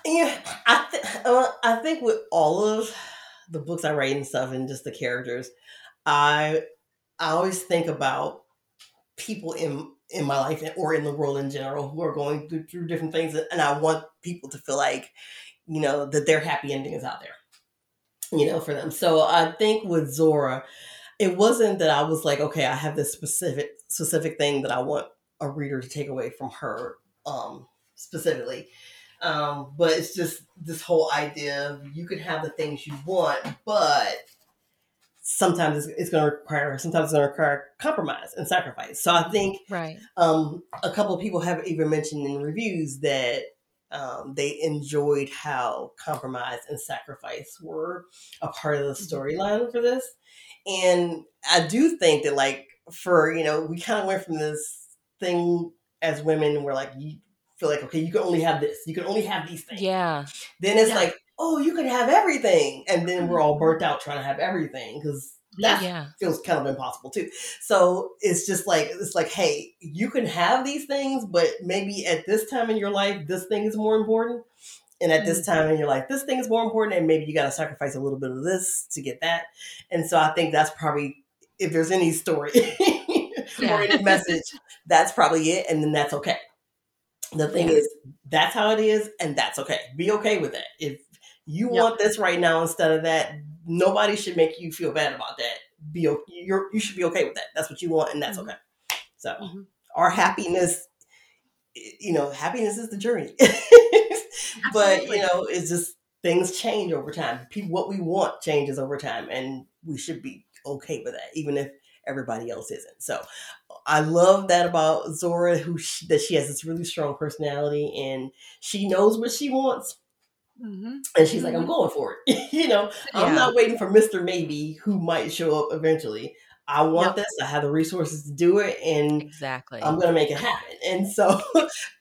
Yeah, I, th- uh, I think with all of the books I write and stuff and just the characters, I, I always think about people in in my life or in the world in general who are going through, through different things. And I want people to feel like, you know, that their happy ending is out there, you know, for them. So I think with Zora, it wasn't that I was like, okay, I have this specific, specific thing that I want a reader to take away from her um, specifically. Um, but it's just this whole idea of you can have the things you want, but sometimes it's, it's going to require, sometimes it's going to require compromise and sacrifice. So I think right. um, a couple of people have even mentioned in reviews that um, they enjoyed how compromise and sacrifice were a part of the storyline for this. And I do think that like for, you know, we kind of went from this thing as women where like you feel like, okay, you can only have this, you can only have these things. Yeah. Then it's yeah. like, oh, you can have everything. And then we're all burnt out trying to have everything because that yeah. feels kind of impossible too. So it's just like, it's like, hey, you can have these things, but maybe at this time in your life, this thing is more important. And at this time in your life, this thing is more important. And maybe you got to sacrifice a little bit of this to get that. And so I think that's probably, if there's any story yeah. or any message, that's probably it. And then that's okay. The thing yeah. is, that's how it is. And that's okay. Be okay with that. If you yep. want this right now instead of that, nobody should make you feel bad about that. Be okay. You're, you should be okay with that. That's what you want. And that's mm-hmm. okay. So mm-hmm. our happiness, you know, happiness is the journey. But, you know, it's just things change over time. People, what we want changes over time, and we should be okay with that, even if everybody else isn't. So I love that about Zora, who she, that she has this really strong personality, and she knows what she wants. Mm-hmm. And she's like, I'm going for it. You know, yeah. I'm not waiting for Mister Maybe, who might show up eventually. I want yep. this. I have the resources to do it, and exactly. I'm going to make it happen. And so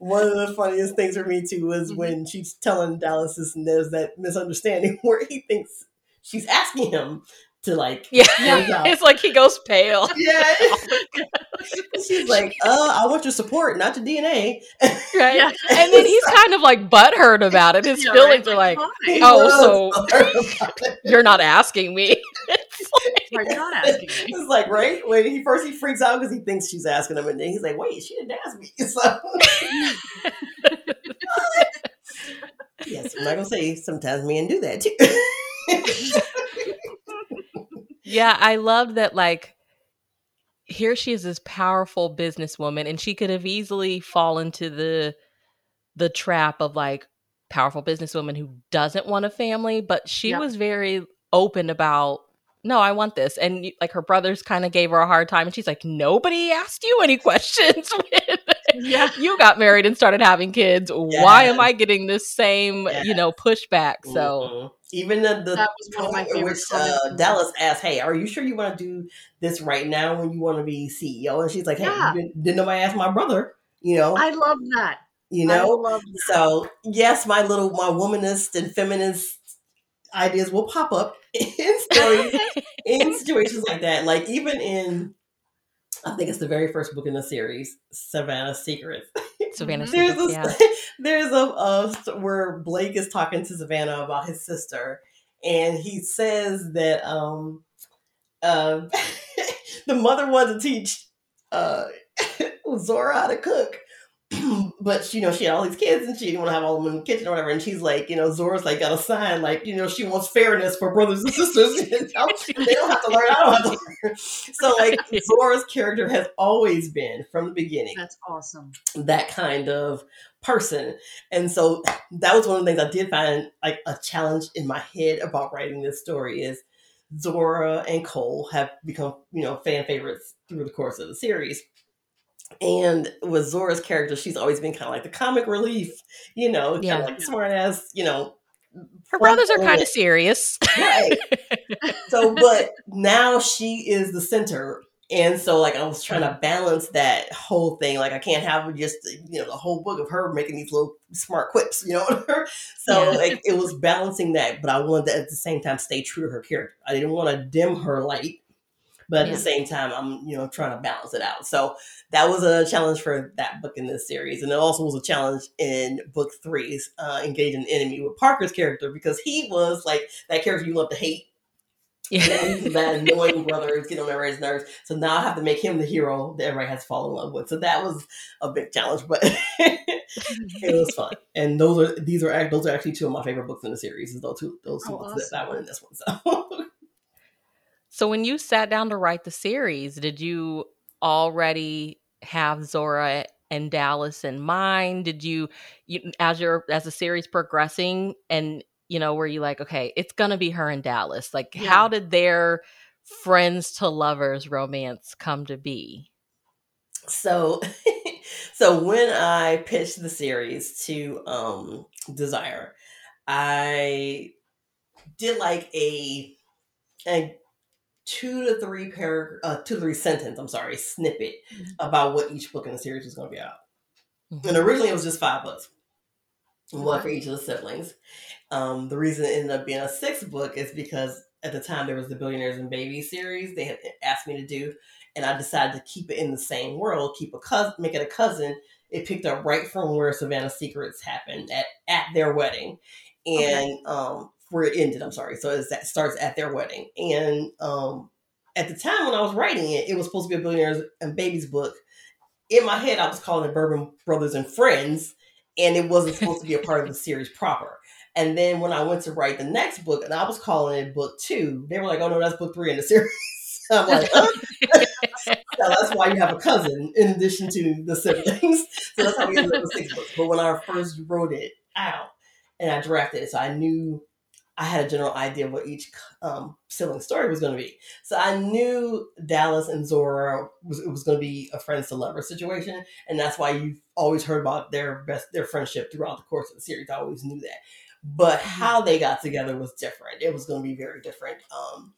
one of the funniest things for me too was mm-hmm. when she's telling Dallas this, and there's that misunderstanding where he thinks she's asking him to like, yeah, it's like he goes pale. Yeah. She's like, oh, uh, I want your support, not your D N A. Right. Yeah. And then he's kind of like butthurt about it. His yeah, feelings right? are like, like oh, so you're not asking me. Like, you're not asking me. It's like, right? When he first he freaks out because he thinks she's asking him, and then he's like, wait, she didn't ask me. So yes, I'm not gonna say sometimes men do that too. Yeah, I love that, like, here she is, this powerful businesswoman, and she could have easily fallen into the the trap of like powerful businesswoman who doesn't want a family, but she yep. was very open about, no, I want this. And like her brothers kind of gave her a hard time, and she's like, nobody asked you any questions when yeah. you got married and started having kids. Yes. Why am I getting this same, yes. you know, pushback? Mm-hmm. So even the, the that was one of my favorite which uh, Dallas asked, hey, are you sure you want to do this right now when you want to be C E O? And she's like, hey, yeah. you didn't, didn't nobody ask my brother, you know? I love that. You know? I love that. So yes, my little, my womanist and feminist ideas will pop up in stories, in situations like that. Like even in, I think it's the very first book in the series, Savannah Secrets. Savannah there's Secrets, a, yeah. There's a, a where Blake is talking to Savannah about his sister, and he says that um, uh, the mother wanted to teach uh, Zora how to cook, but she, you know, she had all these kids, and she didn't want to have all of them in the kitchen or whatever. And she's like, you know, Zora's like got a sign, like, you know, she wants fairness for brothers and sisters. You know? They don't have to learn. I don't have to learn. So like Zora's character has always been from the beginning. That's awesome. That kind of person. And so that was one of the things I did find like a challenge in my head about writing this story is Zora and Cole have become, you know, fan favorites through the course of the series. And with Zora's character, she's always been kind of like the comic relief, you know, yeah. kind of like smart ass, you know. Her brothers are kind of serious. Right. So, but now she is the center. And so, like, I was trying to balance that whole thing. Like, I can't have just, you know, the whole book of her making these little smart quips, you know. So, yeah. like, it was balancing that. But I wanted to, at the same time, stay true to her character. I didn't want to dim her light. But at yeah. the same time, I'm, you know, trying to balance it out. So that was a challenge for that book in this series. And it also was a challenge in book three's uh, Engage an Enemy with Parker's character, because he was like that character you love to hate. Yeah. That annoying brother is getting on everybody's nerves. So now I have to make him the hero that everybody has to fall in love with. So that was a big challenge, but it was fun. And those are, these are, those are actually two of my favorite books in the series, is those two, those two oh, books, awesome. that, that one and this one. So. So when you sat down to write the series, did you already have Zora and Dallas in mind? Did you, you as your as the series progressing, and you know, were you like, okay, it's gonna be her and Dallas? Like, yeah. how did their friends to lovers romance come to be? So, so when I pitched the series to um, Desire, I did like a a two to three paragraph, uh, two to three sentence, I'm sorry, snippet mm-hmm. about what each book in the series was going to be about. Mm-hmm. And originally it was just five books, mm-hmm. one for each of the siblings. Um, the reason it ended up being a sixth book is because at the time there was the Billionaires and Babies series they had asked me to do, and I decided to keep it in the same world, keep a cousin, make it a cousin. It picked up right from where Savannah's Secrets happened at, at their wedding, and okay. um, where it ended. I'm sorry. So it's, that starts at their wedding, and um, at the time when I was writing it, it was supposed to be a Billionaires and Babies book. In my head, I was calling it Bourbon Brothers and Friends, and it wasn't supposed to be a part of the series proper. And then when I went to write the next book, and I was calling it book two, they were like, "Oh no, that's book three in the series." I'm like, "Oh." So that's why you have a cousin in addition to the siblings. So that's how we ended up with six books. But when I first wrote it out and I drafted it, so I knew I had a general idea of what each um, sibling story was going to be. So I knew Dallas and Zora was it was going to be a friends to lovers situation, and that's why you've always heard about their best their friendship throughout the course of the series. I always knew that. But how they got together was different. It was going to be very different um,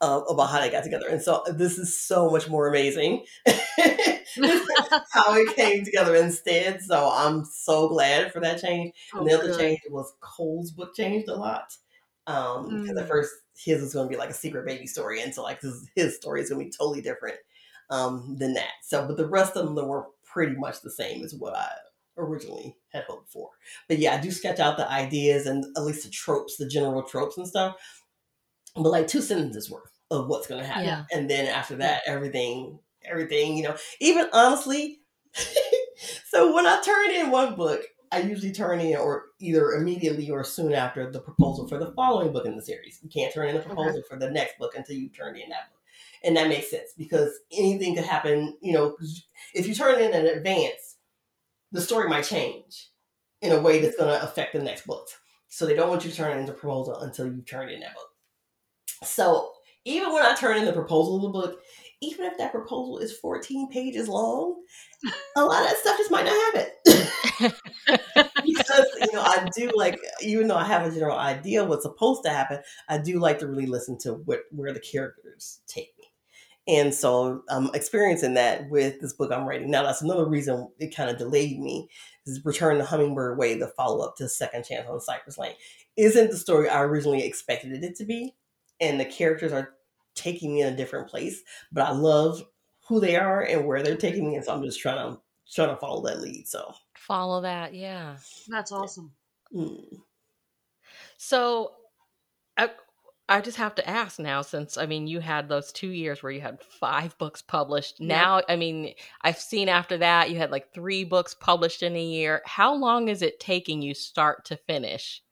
uh, about how they got together. And so this is so much more amazing how it came together instead. So I'm so glad for that change. Oh, and the other good. change was Cole's book changed a lot. Um, mm. Because at first his was going to be like a secret baby story. And so like his, his story is going to be totally different um, than that. So, but the rest of them were pretty much the same as what I originally had hoped for. But yeah, I do sketch out the ideas and at least the tropes, the general tropes and stuff, but like two sentences worth of what's going to happen. Yeah. And then after that, everything, everything, you know, even honestly, so when I turn in one book, I usually turn in or either immediately or soon after the proposal for the following book in the series. You can't turn in the proposal okay. for the next book until you turn in that book. And that makes sense because anything could happen, you know, if you turn in in advance, the story might change in a way that's going to affect the next book. So they don't want you to turn in the proposal until you turn in that book. So even when I turn in the proposal of the book, even if that proposal is fourteen pages long, a lot of that stuff just might not have it. Because, you know, I do like, even though I have a general idea of what's supposed to happen, I do like to really listen to what where the characters take. And so I'm um, experiencing that with this book I'm writing. Now, that's another reason it kind of delayed me, is Return to Hummingbird Way, the follow-up to Second Chance on Cypress Lane, isn't the story I originally expected it to be. And the characters are taking me in a different place, but I love who they are and where they're taking me. And so I'm just trying to, trying to follow that lead. So follow that. Yeah. That's awesome. Mm. So I, I just have to ask now, since, I mean, you had those two years where you had five books published. Now, yeah. I mean, I've seen after that you had like three books published in a year. How long is it taking you start to finish?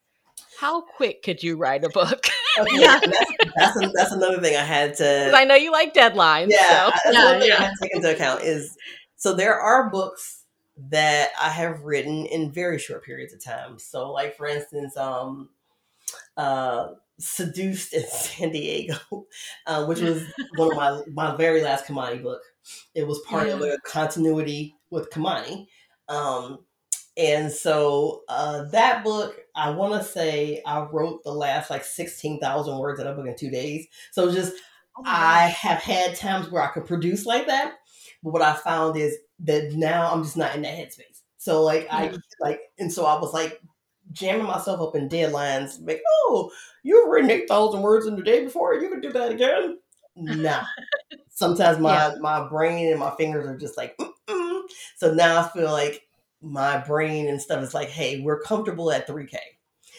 How quick could you write a book? Okay, yeah. that's, that's, a, that's another thing I had to... I know you like deadlines. Yeah, so. yeah, yeah. I had to take into account is, so there are books that I have written in very short periods of time. So like, for instance, um, uh, Seduced in San Diego, uh, which was one of my, my very last Kimani book. It was part yeah. of a continuity with Kimani. Um, and so uh, that book, I want to say I wrote the last like sixteen thousand words of that book in two days. So just, oh I have had times where I could produce like that. But what I found is that now I'm just not in that headspace. So like mm-hmm. I like, and so I was like, jamming myself up in deadlines, like, oh, you've written eight thousand words in the day before, you can do that again. Nah. Sometimes my, yeah. my brain and my fingers are just like, mm-mm. So now I feel like my brain and stuff is like, hey, we're comfortable at three K.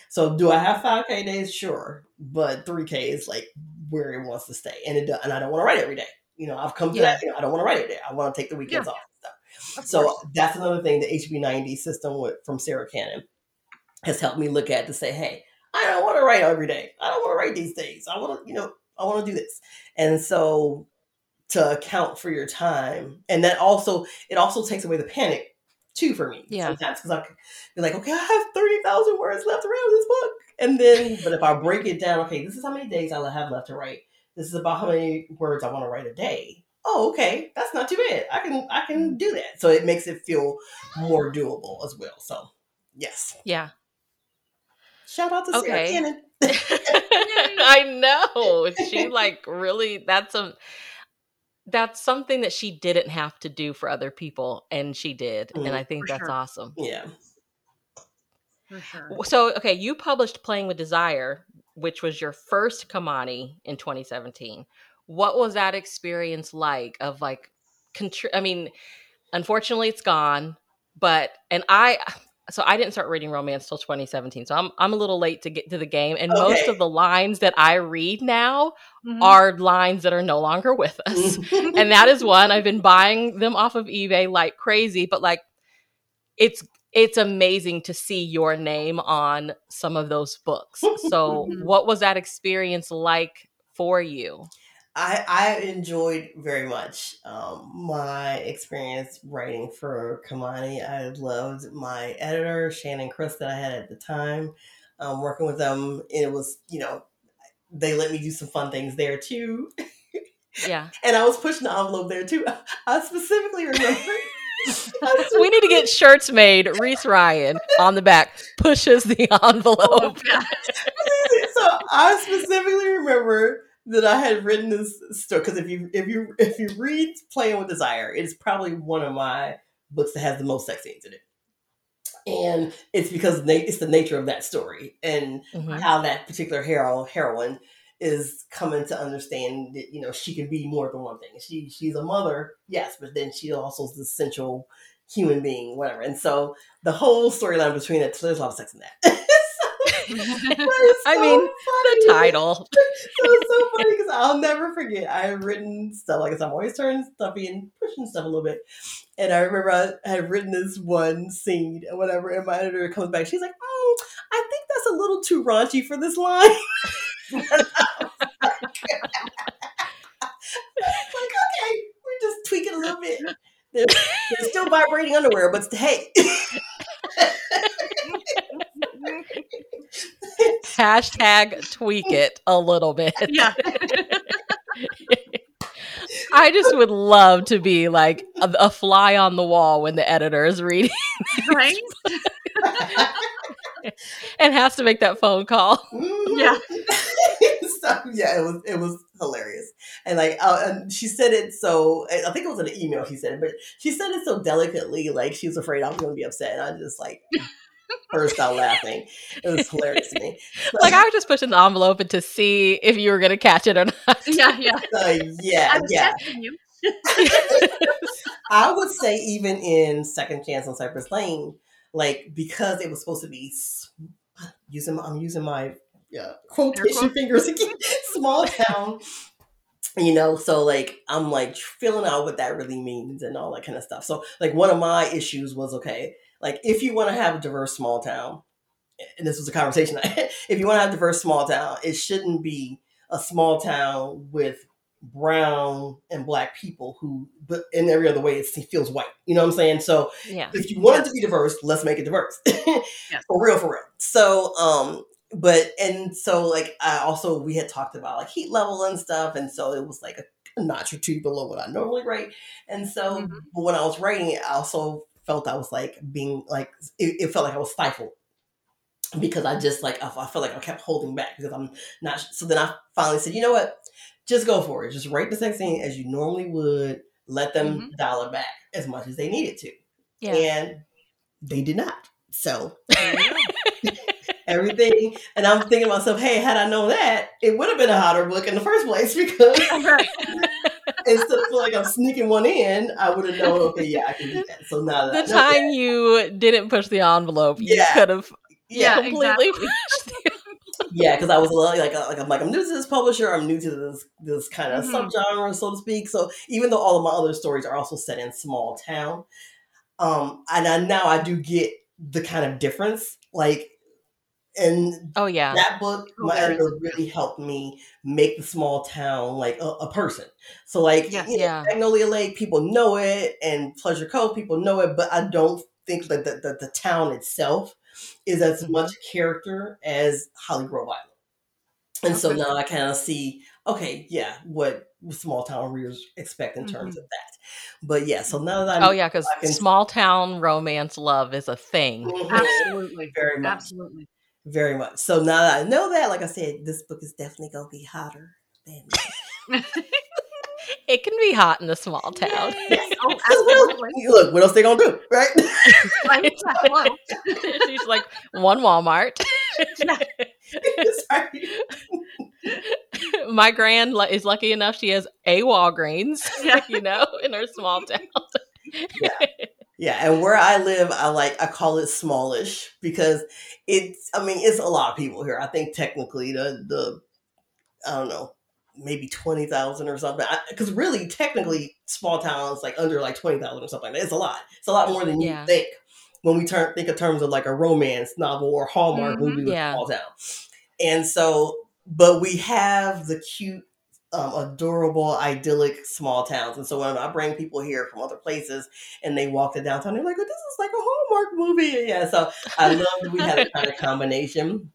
So do I have five K days? Sure. But three K is like where it wants to stay. And it does, and I don't want to write every day. You know, I've come to yeah. that. You know, I don't want to write every day. I want to take the weekends yeah. off and stuff. Of so course. That's another thing, the H B ninety system with, from Sarah Cannon has helped me look at to say, hey, I don't want to write every day. I don't want to write these days. I want to, you know, I want to do this. And so to account for your time, and that also, it also takes away the panic too for me. Yeah. Sometimes because I can be like, okay, I have thirty thousand words left around this book. And then, but if I break it down, okay, this is how many days I'll have left to write. This is about how many words I want to write a day. Oh, okay. That's not too bad. I can, I can do that. So it makes it feel more doable as well. So yes. Yeah. Shout out to okay. Sarah Cannon. I know. She like really, that's a, that's something that she didn't have to do for other people. And she did. Mm, and I think that's sure. awesome. Yeah. For sure. So, okay. You published Playing with Desire, which was your first Kimani in twenty seventeen. What was that experience like of like, contri- I mean, unfortunately it's gone, but, and I, so I didn't start reading romance till twenty seventeen. So I'm I'm a little late to get to the game. And okay. most of the lines that I read now mm-hmm. are lines that are no longer with us. And that is one. I've been buying them off of eBay like crazy, but like it's it's amazing to see your name on some of those books. So what was that experience like for you? I, I enjoyed very much um, my experience writing for Kimani. I loved my editor, Shannon Chris, that I had at the time, um, working with them. And it was, you know, they let me do some fun things there too. Yeah. And I was pushing the envelope there too. I specifically remember. We need to get shirts made. Reese Ryan on the back pushes the envelope. So I specifically remember that I had written this story, because if you if you if you read Playing with Desire, it is probably one of my books that has the most sex scenes in it, and it's because na- it's the nature of that story and mm-hmm. how that particular hero heroine is coming to understand that, you know, she can be more than one thing. She she's a mother, yes, but then she also is this sensual human being, whatever. And so the whole storyline between it, there's a lot of sex in that. So I mean, funny. The title. It was so funny because I'll never forget. I have written stuff, like I said, I'm always turning stuffy and pushing stuff a little bit. And I remember I had written this one scene and whatever, and my editor comes back. She's like, oh, I think that's a little too raunchy for this line. And I was like, like, okay, we're just tweaking a little bit. They're, they're still vibrating underwear, but hey. Hashtag tweak it a little bit. Yeah. I just would love to be like a, a fly on the wall when the editor is reading. Right? And has to make that phone call. Mm-hmm. Yeah. So, yeah, it was it was hilarious. And like uh, and she said it so, I think it was in an email she said it, but she said it so delicately, like she was afraid I was going to be upset. And I just like... burst out laughing. It was hilarious to me. But, like I was just pushing the envelope to see if you were going to catch it or not. Yeah, yeah, uh, yeah, I'm yeah. You. I would say even in Second Chance on Cypress Lane, like because it was supposed to be using my, I'm using my yeah, quotation fingers again. Small town. You know, so like I'm like feeling out what that really means and all that kind of stuff. So like one of my issues was okay. Like, if you want to have a diverse small town, and this was a conversation I had, if you want to have a diverse small town, it shouldn't be a small town with brown and black people who, but in every other way, it feels white. You know what I'm saying? So yeah. If you want yes. it to be diverse, let's make it diverse. Yes. For real, for real. So, um, but, and so like, I also, we had talked about like heat level and stuff. And so it was like a, a notch or two below what I normally write. And so mm-hmm. when I was writing it, I also felt I was like being like, it, it felt like I was stifled because I just like, I, I felt like I kept holding back because I'm not. So then I finally said, you know what, just go for it. Just write the sex scene as you normally would. Let them mm-hmm. dial it back as much as they needed to. Yeah. And they did not. So everything. And I'm thinking to myself, hey, had I known that, it would have been a hotter book in the first place because instead of like I'm sneaking one in, I would have known, okay, yeah, I can do that. So now that the time that, you didn't push the envelope, yeah. you could have yeah, completely exactly. pushed the envelope. Yeah, because I was like, like, I'm like, I'm new to this publisher, I'm new to this this kind of mm-hmm. subgenre, so to speak. So even though all of my other stories are also set in small town, um, and I, now I do get the kind of difference, like. And oh, yeah. that book, my editor really helped me make the small town like a, a person. So like, yeah, you know, yeah. Magnolia Lake, people know it, and Pleasure Cove, people know it, but I don't think that the, the, the town itself is as mm-hmm. much character as Holly Grove Island. And okay. so now I kind of see, okay, yeah, what small town readers expect in terms mm-hmm. of that. But yeah, so now that I oh yeah, because small town romance love is a thing. Absolutely, very much. Absolutely. very much. So now that I know that, like I said, this book is definitely going to be hotter than It can be hot in the small town. Yes. Oh, absolutely. Look, what else they going to do, right? She's like, one Walmart. My grand is lucky enough she has a Walgreens, yeah. you know, in her small town. Yeah. Yeah, and where I live, I like I call it smallish because it's, I mean, it's a lot of people here. I think technically the, the I don't know, maybe twenty thousand or something. Because really, technically, small towns like under like twenty thousand or something like that. It's a lot. It's a lot more than you yeah. think when we turn, think of terms of like a romance novel or Hallmark mm-hmm, movie with yeah. a small town. And so, but we have the cute, Um, adorable, idyllic small towns. And so when I bring people here from other places and they walk to downtown, they're like, oh, this is like a Hallmark movie. Yeah, so I love that we have a kind of combination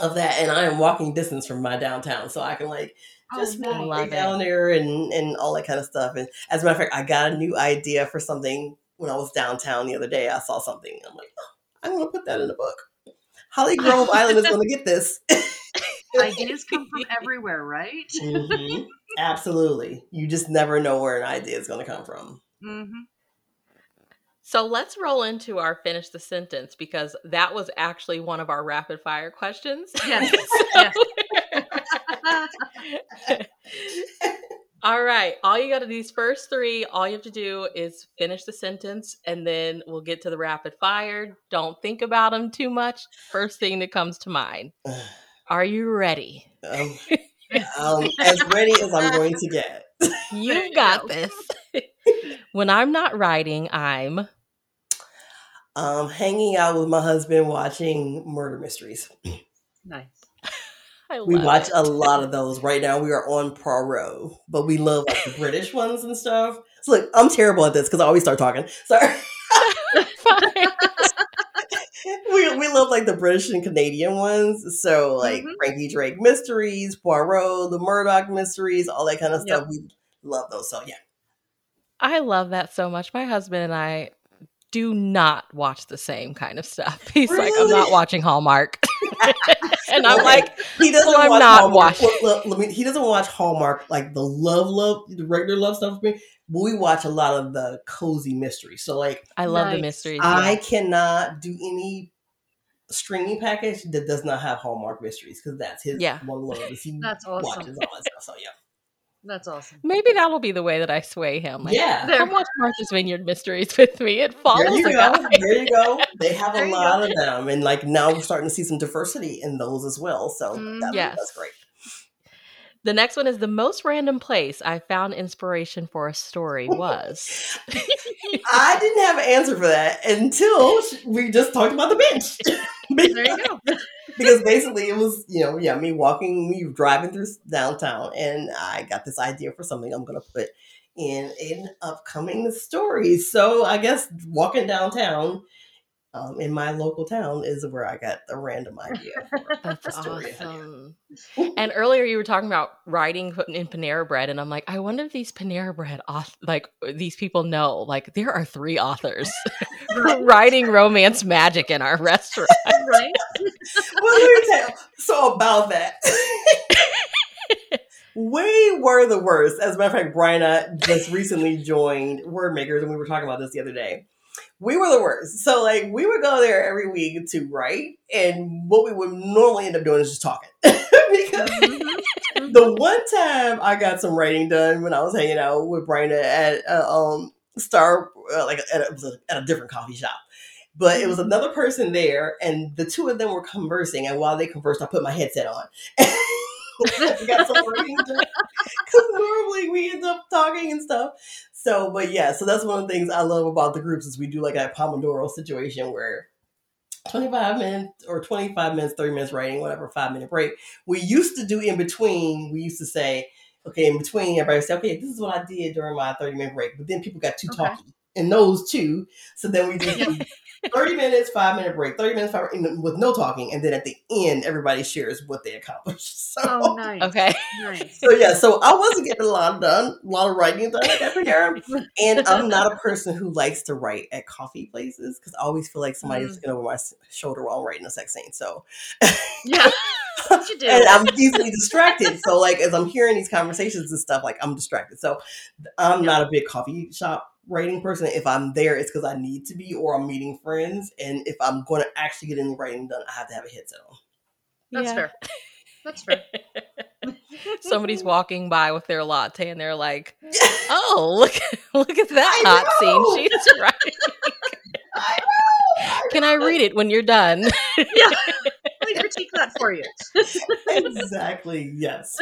of that. And I am walking distance from my downtown, so I can like just oh, walk down it. there and, and all that kind of stuff. And as a matter of fact, I got a new idea for something when I was downtown the other day. I saw something. I'm like, oh, I'm going to put that in the book. Holly Grove Island is going to get this. Ideas come from everywhere, right? Mm-hmm. Absolutely. You just never know where an idea is going to come from. Mm-hmm. So let's roll into our finish the sentence, because that was actually one of our rapid fire questions. Yes. yes. All right. All you got to do these first three. All you have to do is finish the sentence, and then we'll get to the rapid fire. Don't think about them too much. First thing that comes to mind. Are you ready? Um, um, as ready as I'm going to get. You've got this. When I'm not writing, I'm um, hanging out with my husband watching murder mysteries. Nice. I love we watch it. a lot of those right now. We are on Poirot, but we love like, the British ones and stuff. So look, I'm terrible at this because I always start talking. Sorry. Fine. We we love like the British and Canadian ones. So like mm-hmm. Frankie Drake mysteries, Poirot, the Murdoch mysteries, all that kind of stuff. Yep. We love those. So yeah. I love that so much. My husband and I do not watch the same kind of stuff. He's really? like, I'm not watching Hallmark. And I'm like, like he doesn't well, I'm watch not Hallmark. watching. Well, let me, he doesn't watch Hallmark, like the love, love, the regular love stuff for me. We watch a lot of the cozy mysteries. So like, I love nice. the mysteries. I yeah. cannot do any stringy package that does not have Hallmark mysteries, because that's his yeah. one love. He that's awesome. Watches all that stuff. So yeah. That's awesome. Maybe that will be the way that I sway him. Like, yeah. Come watch Martha's Vineyard Mysteries with me. It follows there you a go. Guy. There you go. They have there a lot go. of them. And like now we're starting to see some diversity in those as well. So mm, that, yes. that's great. The next one is the most random place I found inspiration for a story was. I didn't have an answer for that until we just talked about the bench. There you go. Because basically it was, you know, yeah, me walking, me driving through downtown, and I got this idea for something I'm going to put in an upcoming story. So I guess walking downtown um, in my local town is where I got the random idea for That's the story. Awesome. And earlier you were talking about writing in Panera Bread, and I'm like, I wonder if these Panera Bread, auth- like these people know, like there are three authors writing romance magic in our restaurant. Right? Well, let me tell you, so about that. We were the worst. As a matter of fact, Bryna just recently joined Word Makers, and we were talking about this the other day. We were the worst. So, like, we would go there every week to write, and what we would normally end up doing is just talking. Because the one time I got some writing done when I was hanging out with Bryna at uh, um Star, uh, like at a, at a different coffee shop. But it was another person there, and the two of them were conversing. And while they conversed, I put my headset on. We got some writing done. Because normally we end up talking and stuff. So, but yeah, so that's one of the things I love about the groups is we do like a Pomodoro situation where twenty-five minutes or twenty-five minutes, thirty minutes writing, whatever, five minute break. We used to do in between, we used to say, okay, in between, everybody would say, okay, this is what I did during my thirty minute break. But then people got too okay. talky. in those two. So then we just do thirty minutes, five minute break, thirty minutes, five minutes, with no talking. And then at the end, everybody shares what they accomplished. So, oh, nice. Okay. Nice. So yeah, so I wasn't getting a lot done, a lot of writing done at that time. And I'm not a person who likes to write at coffee places because I always feel like somebody's mm-hmm. looking over my shoulder while I'm writing a sex scene. So yeah. You do. And I'm easily distracted. So like, as I'm hearing these conversations and stuff, like I'm distracted. So I'm yeah. not a big coffee shop writing person. If I'm there, it's because I need to be, or I'm meeting friends. And if I'm going to actually get any writing done, I have to have a headset on. That's yeah. fair. That's fair. Somebody's walking by with their latte and they're like, oh, look, look at that I hot know. Scene. She's writing. I know. I know. Can I read it when you're done? Yeah. Critique that for you. Exactly. Yes.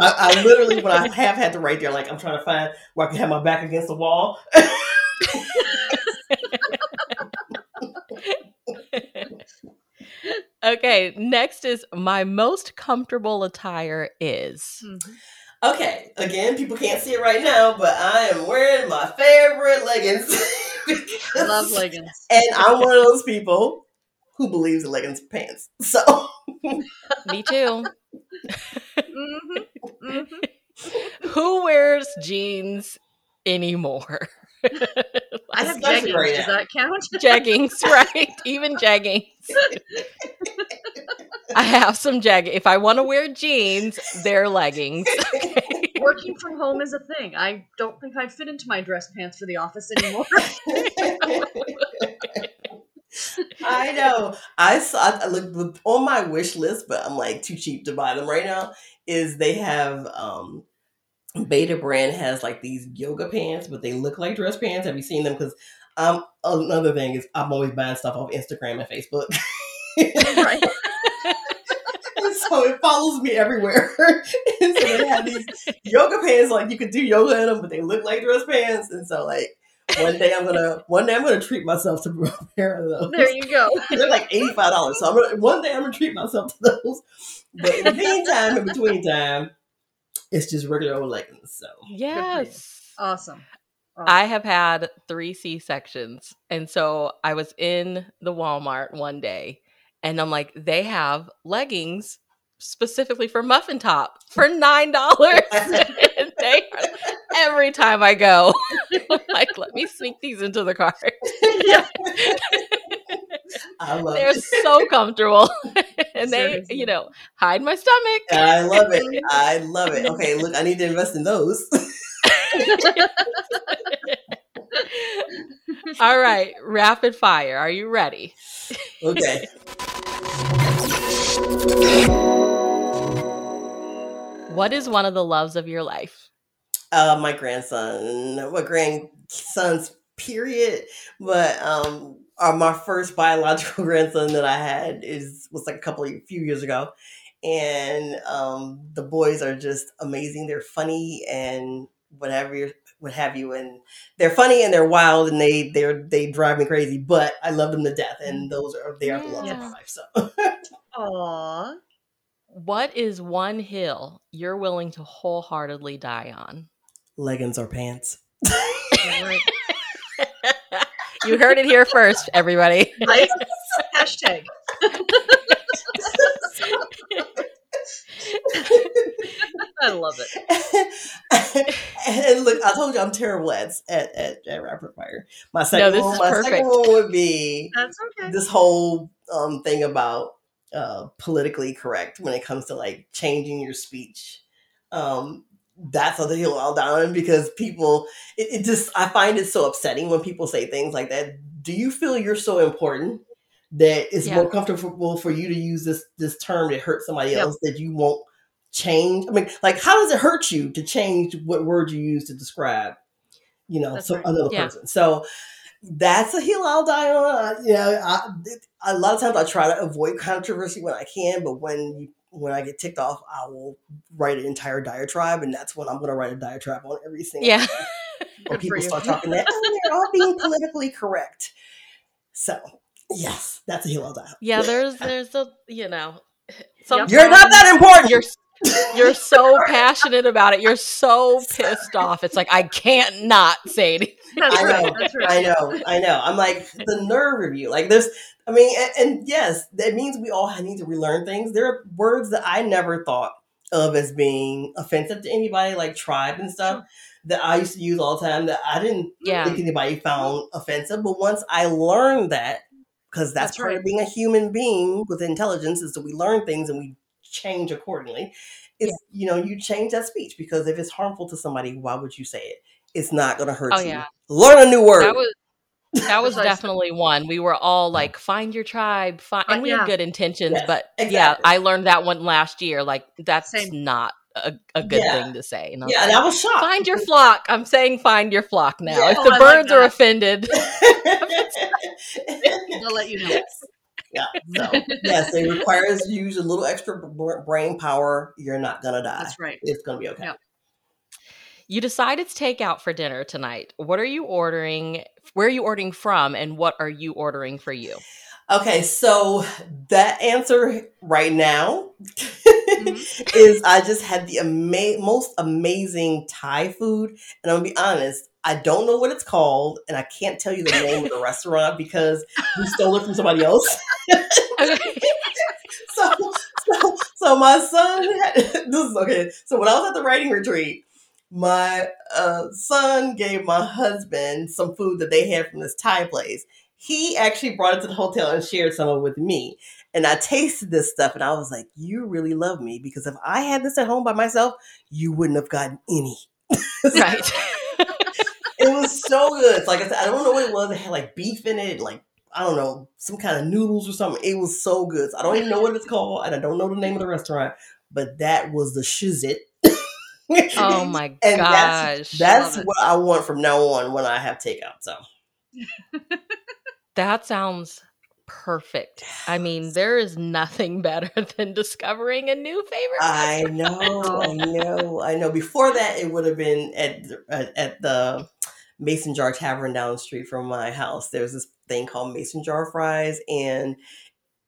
I, I literally, when I have had to write there, like I'm trying to find where I can have my back against the wall. Okay. Next is my most comfortable attire is. Mm-hmm. Okay. Again, people can't see it right now, but I am wearing my favorite leggings. I love leggings. And I'm one of those people who believes in leggings and pants. So me too. Mm-hmm. Mm-hmm. Who wears jeans anymore? I have jeggings. Right Does that count? Jeggings, right? Even jeggings. I have some jeggings. If I want to wear jeans, they're leggings. Okay. Working from home is a thing. I don't think I fit into my dress pants for the office anymore. I know. I saw I looked on my wish list, but I'm like too cheap to buy them right now. Is they have um, Beta brand has like these yoga pants, but they look like dress pants. Have you seen them? Because um, another thing is I'm always buying stuff off Instagram and Facebook. Right. So it follows me everywhere. And so they have these yoga pants, like you could do yoga in them, but they look like dress pants. And so like. One day I'm gonna. One day I'm gonna treat myself to a pair of those. There you go. They're like eighty-five dollars. So I'm gonna, one day I'm gonna treat myself to those. But in the meantime, in between time, it's just regular old leggings. So yes, awesome. awesome. I have had three C sections, and so I was in the Walmart one day, and I'm like, they have leggings specifically for muffin top for nine dollars. They are, every time I go, I'm like, let me sneak these into the car. Yeah. I love They're it. So comfortable. And Seriously. They, you know, hide my stomach. I love it. I love it. Okay, look, I need to invest in those. All right, rapid fire. Are you ready? Okay. What is one of the loves of your life? Uh, my grandson, my grandson's period, but um, uh, my first biological grandson that I had is was like a couple of few years ago, and um, the boys are just amazing. They're funny and whatever, what have you, and they're funny and they're wild and they they they drive me crazy, but I love them to death, and those are they are yeah. the loves of my life. So, aww. What is one hill you're willing to wholeheartedly die on? Leggings or pants. You heard it here first, everybody. I, hashtag. I love it. And look, I told you I'm terrible at at, at, at rapid fire. My second, no, one, my second one would be That's okay. this whole um, thing about Uh, politically correct when it comes to like changing your speech. Um, that's what the hill all down because people, it, it just, I find it so upsetting when people say things like that. Do you feel you're so important that it's yeah. more comfortable for you to use this, this term that hurts somebody yep. else that you won't change? I mean, like, how does it hurt you to change what word you use to describe, you know, so, right. another yeah. person? So that's a hill I'll die on. I, you know, I, it, a lot of times I try to avoid controversy when I can, but when when I get ticked off, I will write an entire diatribe, and that's when I'm going to write a diatribe on every single yeah. thing. When people start talking that, oh, they're all being politically correct. So, yes, that's a hill I'll die on. Yeah, there's, there's a, you know. Sometimes you're not that important. Your You're so passionate about it. You're so pissed off. It's like, I can't not say anything. I know, I know, I know. I'm like, the nerve of you. Like there's, I mean, and, and yes, that means we all need to relearn things. There are words that I never thought of as being offensive to anybody, like tribe and stuff, that I used to use all the time that I didn't yeah. think anybody found offensive. But once I learned that, because that's, that's part right. of being a human being with intelligence, is that we learn things and we change accordingly. It's, yeah. you know, you change that speech, because if it's harmful to somebody, why would you say it? It's not going to hurt oh, you. Yeah. Learn a new word. That was, that was definitely one. We were all like, find your tribe. Find, and we yeah. had good intentions, yes, but exactly. yeah, I learned that one last year. Like that's Same. not a, a good yeah. thing to say. And I yeah. Like, and I was shocked. Find your flock. I'm saying find your flock now. Yeah, if the I birds like are offended, they'll let you know. Yeah. So yes, it requires you to use a little extra brain power. You're not gonna die. That's right. It's gonna be okay. Yep. You decide it's takeout for dinner tonight. What are you ordering? Where are you ordering from? And what are you ordering for you? Okay, so that answer right now mm-hmm. is I just had the ama- most amazing Thai food, and I'm gonna be honest. I don't know what it's called, and I can't tell you the name of the restaurant because we stole it from somebody else. so, so, so my son, had, this is okay. So when I was at the writing retreat, my uh, son gave my husband some food that they had from this Thai place. He actually brought it to the hotel and shared some of it with me. And I tasted this stuff, and I was like, you really love me, because if I had this at home by myself, you wouldn't have gotten any. Right. It was so good. It's like I said, I don't know what it was. It had like beef in it, like, I don't know, some kind of noodles or something. It was so good. So I don't even know what it's called, and I don't know the name of the restaurant, but that was the shizit. Oh my gosh. And that's, that's what I want from now on when I have takeout. So that sounds perfect. I mean, there is nothing better than discovering a new favorite. I know, I know, I know. Before that, it would have been at at, at the Mason Jar Tavern down the street from my house. There's this thing called Mason Jar Fries, and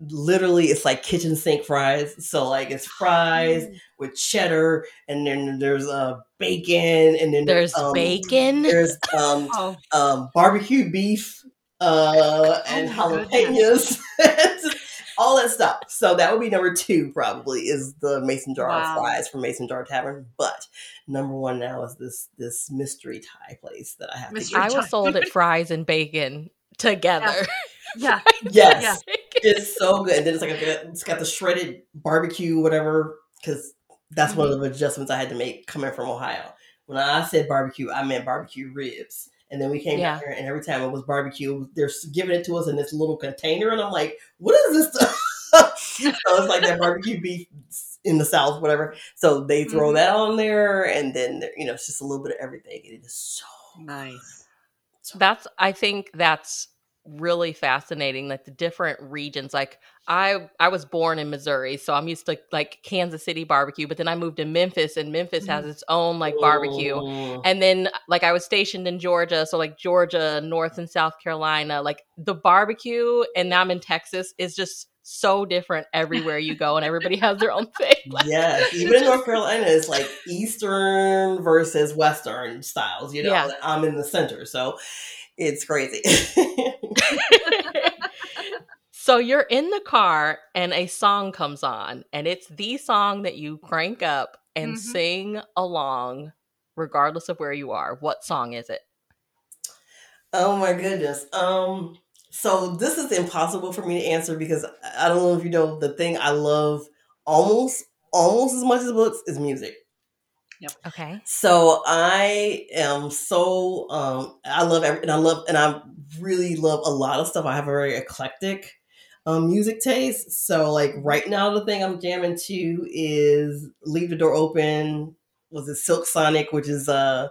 literally it's like kitchen sink fries. So like it's fries mm. with cheddar, and then there's uh bacon, and then there's um, bacon, there's um, oh. um barbecue beef uh and oh jalapenos, all that stuff. So that would be number two, probably, is the Mason Jar wow. fries from Mason Jar Tavern. But number one now is this this mystery Thai place that I have mystery to get. I was sold at fries and bacon together. Yeah. yeah. Yes. Yeah. It's so good. And then it's like a, it's got the shredded barbecue, whatever, because that's mm-hmm. one of the adjustments I had to make coming from Ohio. When I said barbecue, I meant barbecue ribs. And then we came yeah. down here, and every time it was barbecue, they're giving it to us in this little container. And I'm like, what is this? So it's like that barbecue beef in the South, whatever. So they throw mm-hmm. that on there. And then, you know, it's just a little bit of everything. And it is so nice. So that's, I think that's really fascinating, like the different regions. Like I, I was born in Missouri, so I'm used to like Kansas City barbecue, but then I moved to Memphis, and Memphis mm. has its own like barbecue. Oh. And then like I was stationed in Georgia. So like Georgia, North and South Carolina, like the barbecue, and now I'm in Texas, is just so different everywhere you go, and everybody has their own thing. Like, yes. Even in North Carolina, it's like Eastern versus Western styles, you know, yeah. I'm in the center. So it's crazy. So you're in the car, and a song comes on, and it's the song that you crank up and mm-hmm. sing along, regardless of where you are. What song is it? Oh my goodness. Um, so this is impossible for me to answer, because I don't know if you know, the thing I love almost, almost as much as books is music. Yep. Okay. So I am so, um, I love every, and I love, and I really love a lot of stuff. I have a very eclectic Um, music taste. So like right now, the thing I'm jamming to is Leave the Door Open. Was it Silk Sonic, which is uh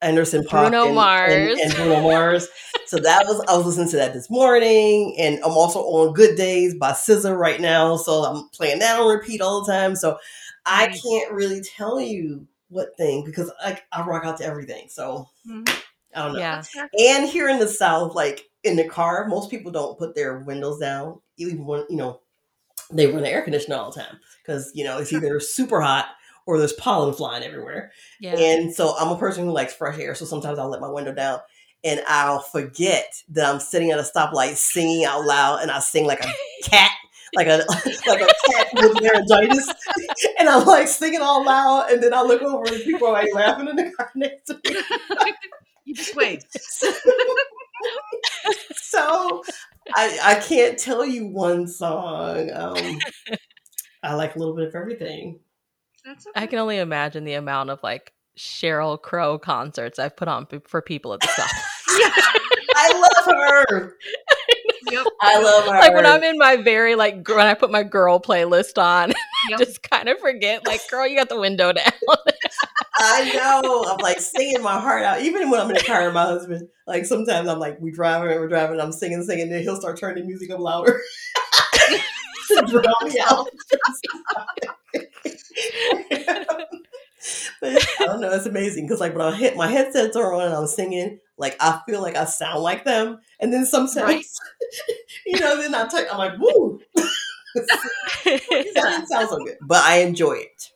Anderson Paak Bruno and, Mars. And, and Bruno Mars. So that was, I was listening to that this morning, and I'm also on Good Days by S Z A right now. So I'm playing that on repeat all the time. So I can't really tell you what thing, because I, I rock out to everything. So mm-hmm. I don't know. Yeah. And here in the South, like in the car, most people don't put their windows down, even when, you know, they run the air conditioner all the time because, you know, it's either super hot or there's pollen flying everywhere. Yeah. And so I'm a person who likes fresh air. So sometimes I'll let my window down and I'll forget that I'm sitting at a stoplight singing out loud, and I sing like a cat, like a like a cat with laryngitis. And I'm like singing all loud, and then I look over and people are like laughing in the car next to me. You just wait. So I, I can't tell you one song. Um, I like a little bit of everything. That's okay. I can only imagine the amount of like Sheryl Crow concerts I've put on for people at the stop. I love her. Yep. I love her. Like when I'm in my very like when I put my girl playlist on, yep. Just kind of forget. Like, girl, you got the window down. I know. I'm like singing my heart out. Even when I'm in the car with my husband, like sometimes I'm like, we driving and we're driving. I'm singing, singing, and then he'll start turning the music up louder. To drown me out. But I don't know. It's amazing because like when I hit my headsets are on and I'm singing, like I feel like I sound like them. And then sometimes, right. You know, then I take, I'm like, woo. It doesn't sound so good, but I enjoy it.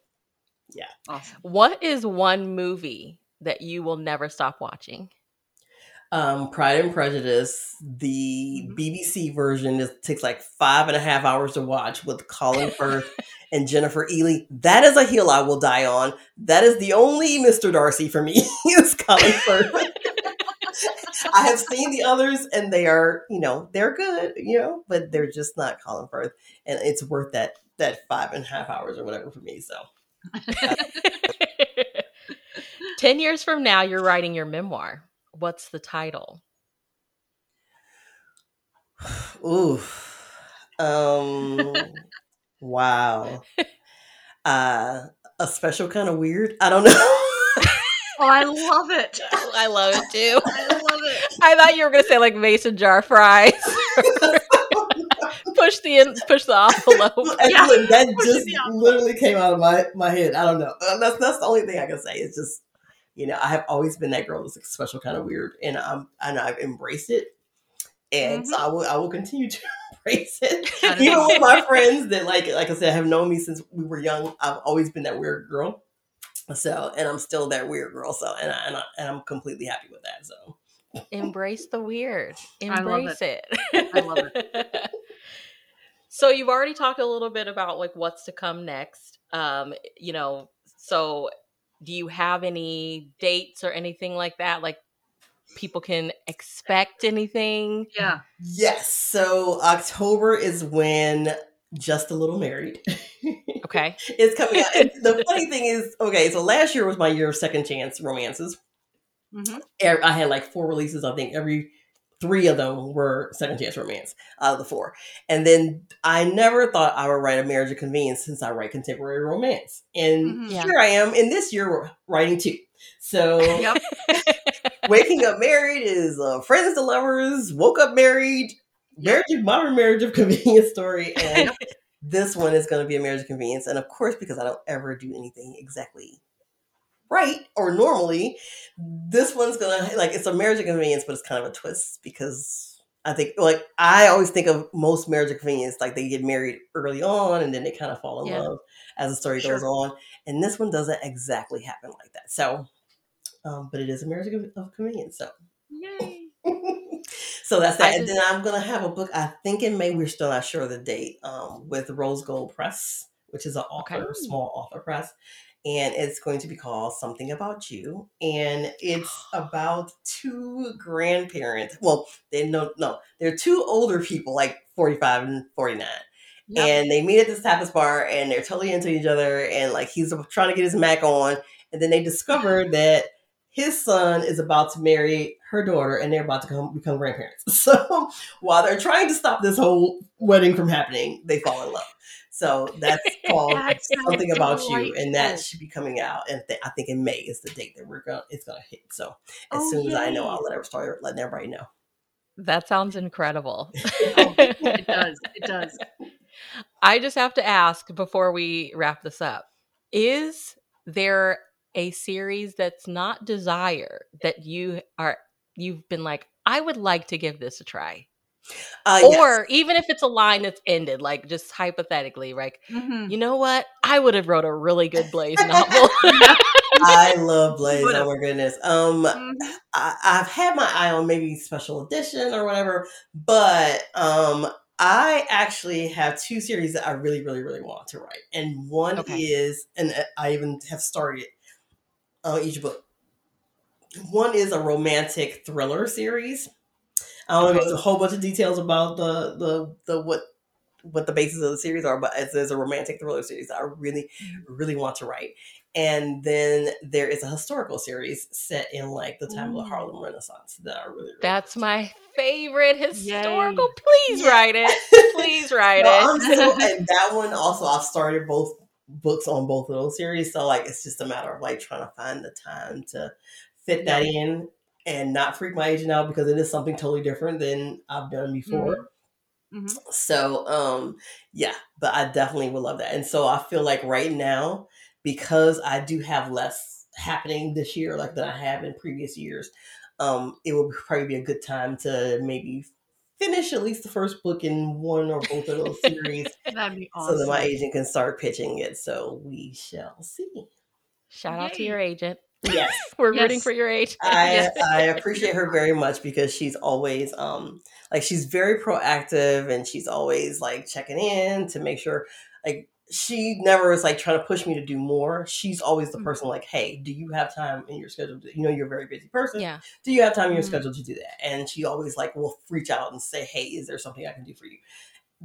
Yeah. Awesome. What is one movie that you will never stop watching? Um, Pride and Prejudice. The B B C version is, takes like five and a half hours to watch with Colin Firth and Jennifer Ely. That is a hill I will die on. That is the only Mister Darcy for me is Colin Firth. I have seen the others and they are, you know, they're good, you know, but they're just not Colin Firth. And it's worth that that five and a half hours or whatever for me. So. Ten years from now, you're writing your memoir. What's the title? Ooh, um, wow, uh, a special kind of weird. I don't know. Oh, I love it. I love it too. I love it. I thought you were gonna say like mason jar fries. Push the push the envelope. Yeah. That push just literally came out of my, my head. I don't know. That's that's the only thing I can say. It's just, you know, I have always been that girl that's a special kind of weird, and I'm and I've embraced it, and mm-hmm. so I will I will continue to embrace it. Even with my friends that like like I said have known me since we were young. I've always been that weird girl. So and I'm still that weird girl. So and I, and, I, and I'm completely happy with that. So embrace the weird. Embrace I it. it. I love it. So you've already talked a little bit about like what's to come next. Um, you know, so do you have any dates or anything like that? Like people can expect anything? Yeah. Yes. So October is when Just a Little Married. Okay. It's coming out. And the funny thing is, okay, so last year was my year of Second Chance romances. Mm-hmm. I had like four releases, I think, every three of them were Second Chance romance out of the four. And then I never thought I would write a marriage of convenience since I write contemporary romance. And mm-hmm, yeah. Here I am. And this year we're writing two. So yep. Waking Up Married is uh, Friends to Lovers, Woke Up Married, marriage of, modern marriage of convenience story. And this one is going to be a marriage of convenience. And of course, because I don't ever do anything exactly right or normally, this one's gonna like it's a marriage of convenience, but it's kind of a twist because I think like I always think of most marriage of convenience like they get married early on and then they kind of fall in yeah. love as the story sure. goes on, and this one doesn't exactly happen like that. So um but it is a marriage of convenience, so yay. So that's that. Just, and then I'm gonna have a book I think in May, we're still not sure of the date, um with Rose Gold Press, which is an author okay. small author press. And it's going to be called Something About You. And it's about two grandparents. Well, they no, no, they're two older people, like forty-five and forty-nine. Yep. And they meet at this tapas bar and they're totally into each other. And like he's trying to get his Mac on. And then they discover that his son is about to marry her daughter and they're about to come, become grandparents. So while they're trying to stop this whole wedding from happening, they fall in love. So that's called that's Something About You, and that should be coming out. And th- I think in May is the date that we're gonna it's gonna hit. So as oh, soon yay. As I know, I'll let everybody start letting everybody know. That sounds incredible. Oh, it does. It does. I just have to ask before we wrap this up: is there a series that's not Desire that you are you've been like, I would like to give this a try? Uh, or yes. even if it's a line that's ended, like just hypothetically, like, mm-hmm. you know what? I would have wrote a really good Blaze novel. I love Blaze. Oh my goodness. Um, mm-hmm. I, I've had my eye on maybe special edition or whatever, but um, I actually have two series that I really, really, really want to write. And one okay. is, and I even have started uh, each book. One is a romantic thriller series. I don't know if there's a whole bunch of details about the the the what what the basis of the series are, but it's, it's a romantic thriller series that I really, really want to write. And then there is a historical series set in like the time Ooh. Of the Harlem Renaissance that I really, really That's my favorite historical. Yay. Please write it. Please write no, it. So, and that one also, I've started both books on both of those series. So like it's just a matter of like trying to find the time to fit that yeah. in and not freak my agent out, because it is something totally different than I've done before. Mm-hmm. Mm-hmm. So, um, yeah, but I definitely would love that. And so I feel like right now, because I do have less happening this year, like that I have in previous years, um, it will probably be a good time to maybe finish at least the first book in one or both of those series. That'd be awesome. So that my agent can start pitching it. So we shall see. Shout Yay. Out to your agent. Yes, we're yes. rooting for your agent. I, yes. I appreciate her very much, because she's always um like she's very proactive, and she's always like checking in to make sure, like she never is like trying to push me to do more. She's always the mm-hmm. person like, hey, do you have time in your schedule to, you know, you're a very busy person. Yeah. Do you have time in your mm-hmm. schedule to do that? And she always like will reach out and say, hey, is there something I can do for you?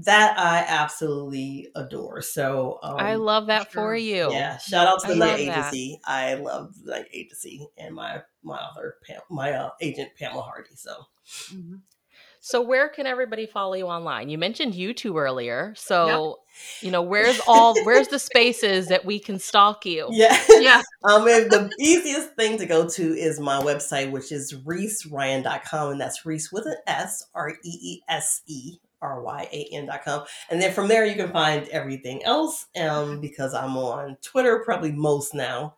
That I absolutely adore. So um, I love that for you. Yeah, shout out to the Knight Agency. That. I love the Knight Agency and my my author, Pam, my uh, agent Pamela Hardy. So, mm-hmm. so where can everybody follow you online? You mentioned YouTube earlier, so yep. you know where's all where's the spaces that we can stalk you? Yeah, yeah. Um, and the easiest thing to go to is my website, which is reese ryan dot com, and that's Reese with an S, R E E S E. R Y A N dot com. And then from there, you can find everything else, um, because I'm on Twitter, probably most now,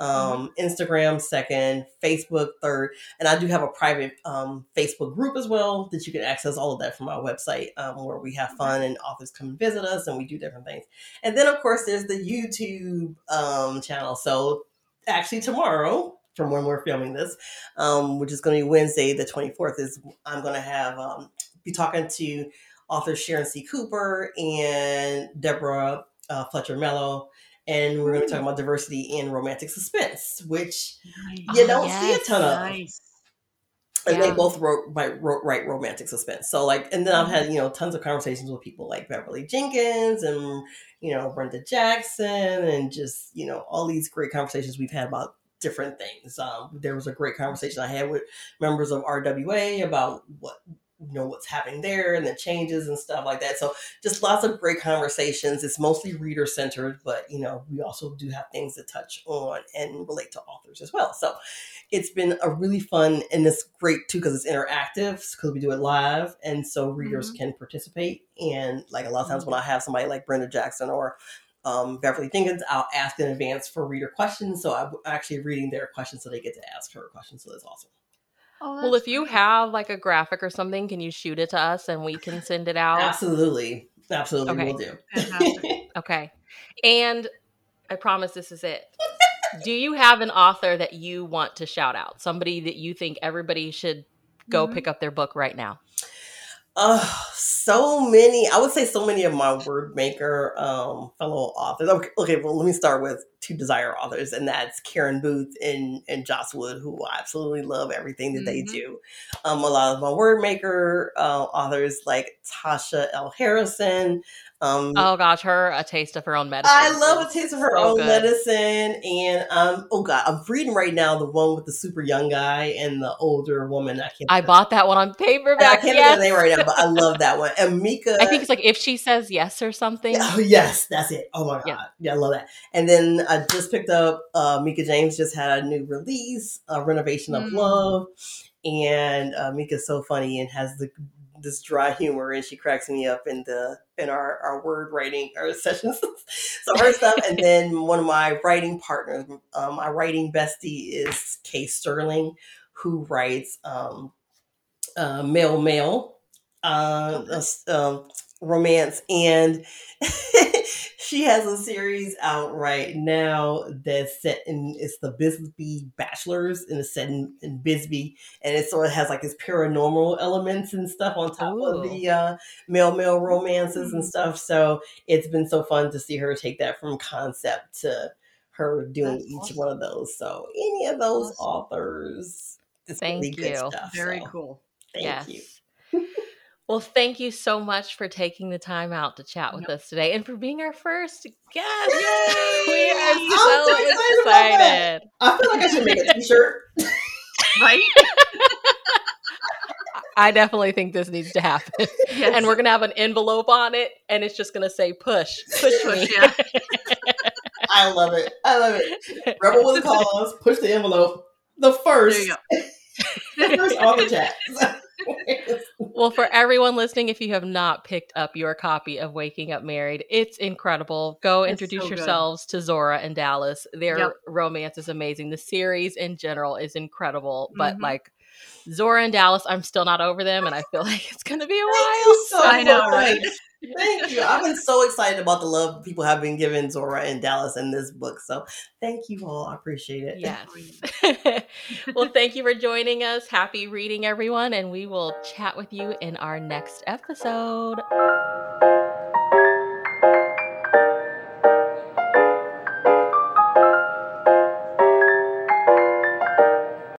um, mm-hmm. Instagram second, Facebook third. And I do have a private um, Facebook group as well that you can access all of that from our website, um, where we have fun and authors come and visit us and we do different things. And then, of course, there's the YouTube um, channel. So actually tomorrow, from when we're filming this, um, which is going to be Wednesday, the twenty-fourth, is I'm going to have... Um, be talking to authors Sharon C. Cooper and Deborah uh, Fletcher Mello, and we're going to be talking about diversity in romantic suspense, which nice. You don't oh, yes. see a ton of. Nice. And yeah. they both wrote, write, wrote write romantic suspense. So like, and then I've had, you know, tons of conversations with people like Beverly Jenkins and, you know, Brenda Jackson, and just, you know, all these great conversations we've had about different things. Um, there was a great conversation I had with members of R W A about what, you know, what's happening there and the changes and stuff like that. So just lots of great conversations. It's mostly reader centered, but you know, we also do have things to touch on and relate to authors as well. So it's been a really fun, and it's great too, because it's interactive, because we do it live. And so readers mm-hmm. can participate. And like a lot of times mm-hmm. when I have somebody like Brenda Jackson or um, Beverly Jenkins, I'll ask in advance for reader questions. So I'm actually reading their questions so they get to ask her questions. So that's awesome. Oh, well, if you great. Have like a graphic or something, can you shoot it to us and we can send it out? Absolutely. Absolutely. Okay. We'll do. Okay. And I promise this is it. Do you have an author that you want to shout out? Somebody that you think everybody should go mm-hmm. pick up their book right now? Oh, so many. I would say so many of my Word Maker um, fellow authors. Okay, okay, well, let me start with two Desire authors, and that's Karen Booth and, and Joss Wood, who I absolutely love everything that mm-hmm. they do. Um, a lot of my Word Maker uh, authors, like Tasha L. Harrison. Um, oh, gosh, her A Taste of Her Own Medicine. I love A Taste of Her so Own good. Medicine. And, um, oh, God, I'm reading right now the one with the super young guy and the older woman. I can't. I bought that one on paperback. I can't yes. remember the name right now. But I love that one. And Mika. I think it's like If She Says Yes or something. Oh, yes. That's it. Oh, my God. Yeah, yeah, I love that. And then I just picked up uh, Mika James just had a new release, uh, Renovation of mm. Love. And uh, Mika's so funny and has the this dry humor, and she cracks me up in the in our, our word writing our sessions. So her stuff. And then one of my writing partners, um, my writing bestie is Kay Sterling, who writes um, uh, Mail Mail. uh, okay. uh, um, romance, and she has a series out right now that's set in, it's the Bisbee Bachelors, and it's set in, in Bisbee, and it sort of has like its paranormal elements and stuff on top Ooh. of the uh, male-male romances mm-hmm. and stuff. So it's been so fun to see her take that from concept to her doing that's each awesome. one of those. So any of those awesome. authors, it's thank really good you. Stuff. Very so. cool. Thank yes. you. Well, thank you so much for taking the time out to chat with yep. us today and for being our first guest. Yay! We are I'm so excited. excited. I feel like I should make a t-shirt. Right? I definitely think this needs to happen. Yes. And we're going to have an envelope on it, and it's just going to say push. Push me. Yeah. I love it. I love it. Rebel with a cause. Push the envelope. The first. The first on the chat. Well, for everyone listening, if you have not picked up your copy of Waking Up Married, it's incredible. Go it's introduce so yourselves to Zora and Dallas. Their yep. romance is amazing. The series in general is incredible, mm-hmm. but like Zora and Dallas, I'm still not over them, and I feel like it's going to be a while. So I know, right? Thank you. I've been so excited about the love people have been giving Zora and Dallas in this book. So thank you all. I appreciate it. Yes. Well, thank you for joining us. Happy reading, everyone. And we will chat with you in our next episode.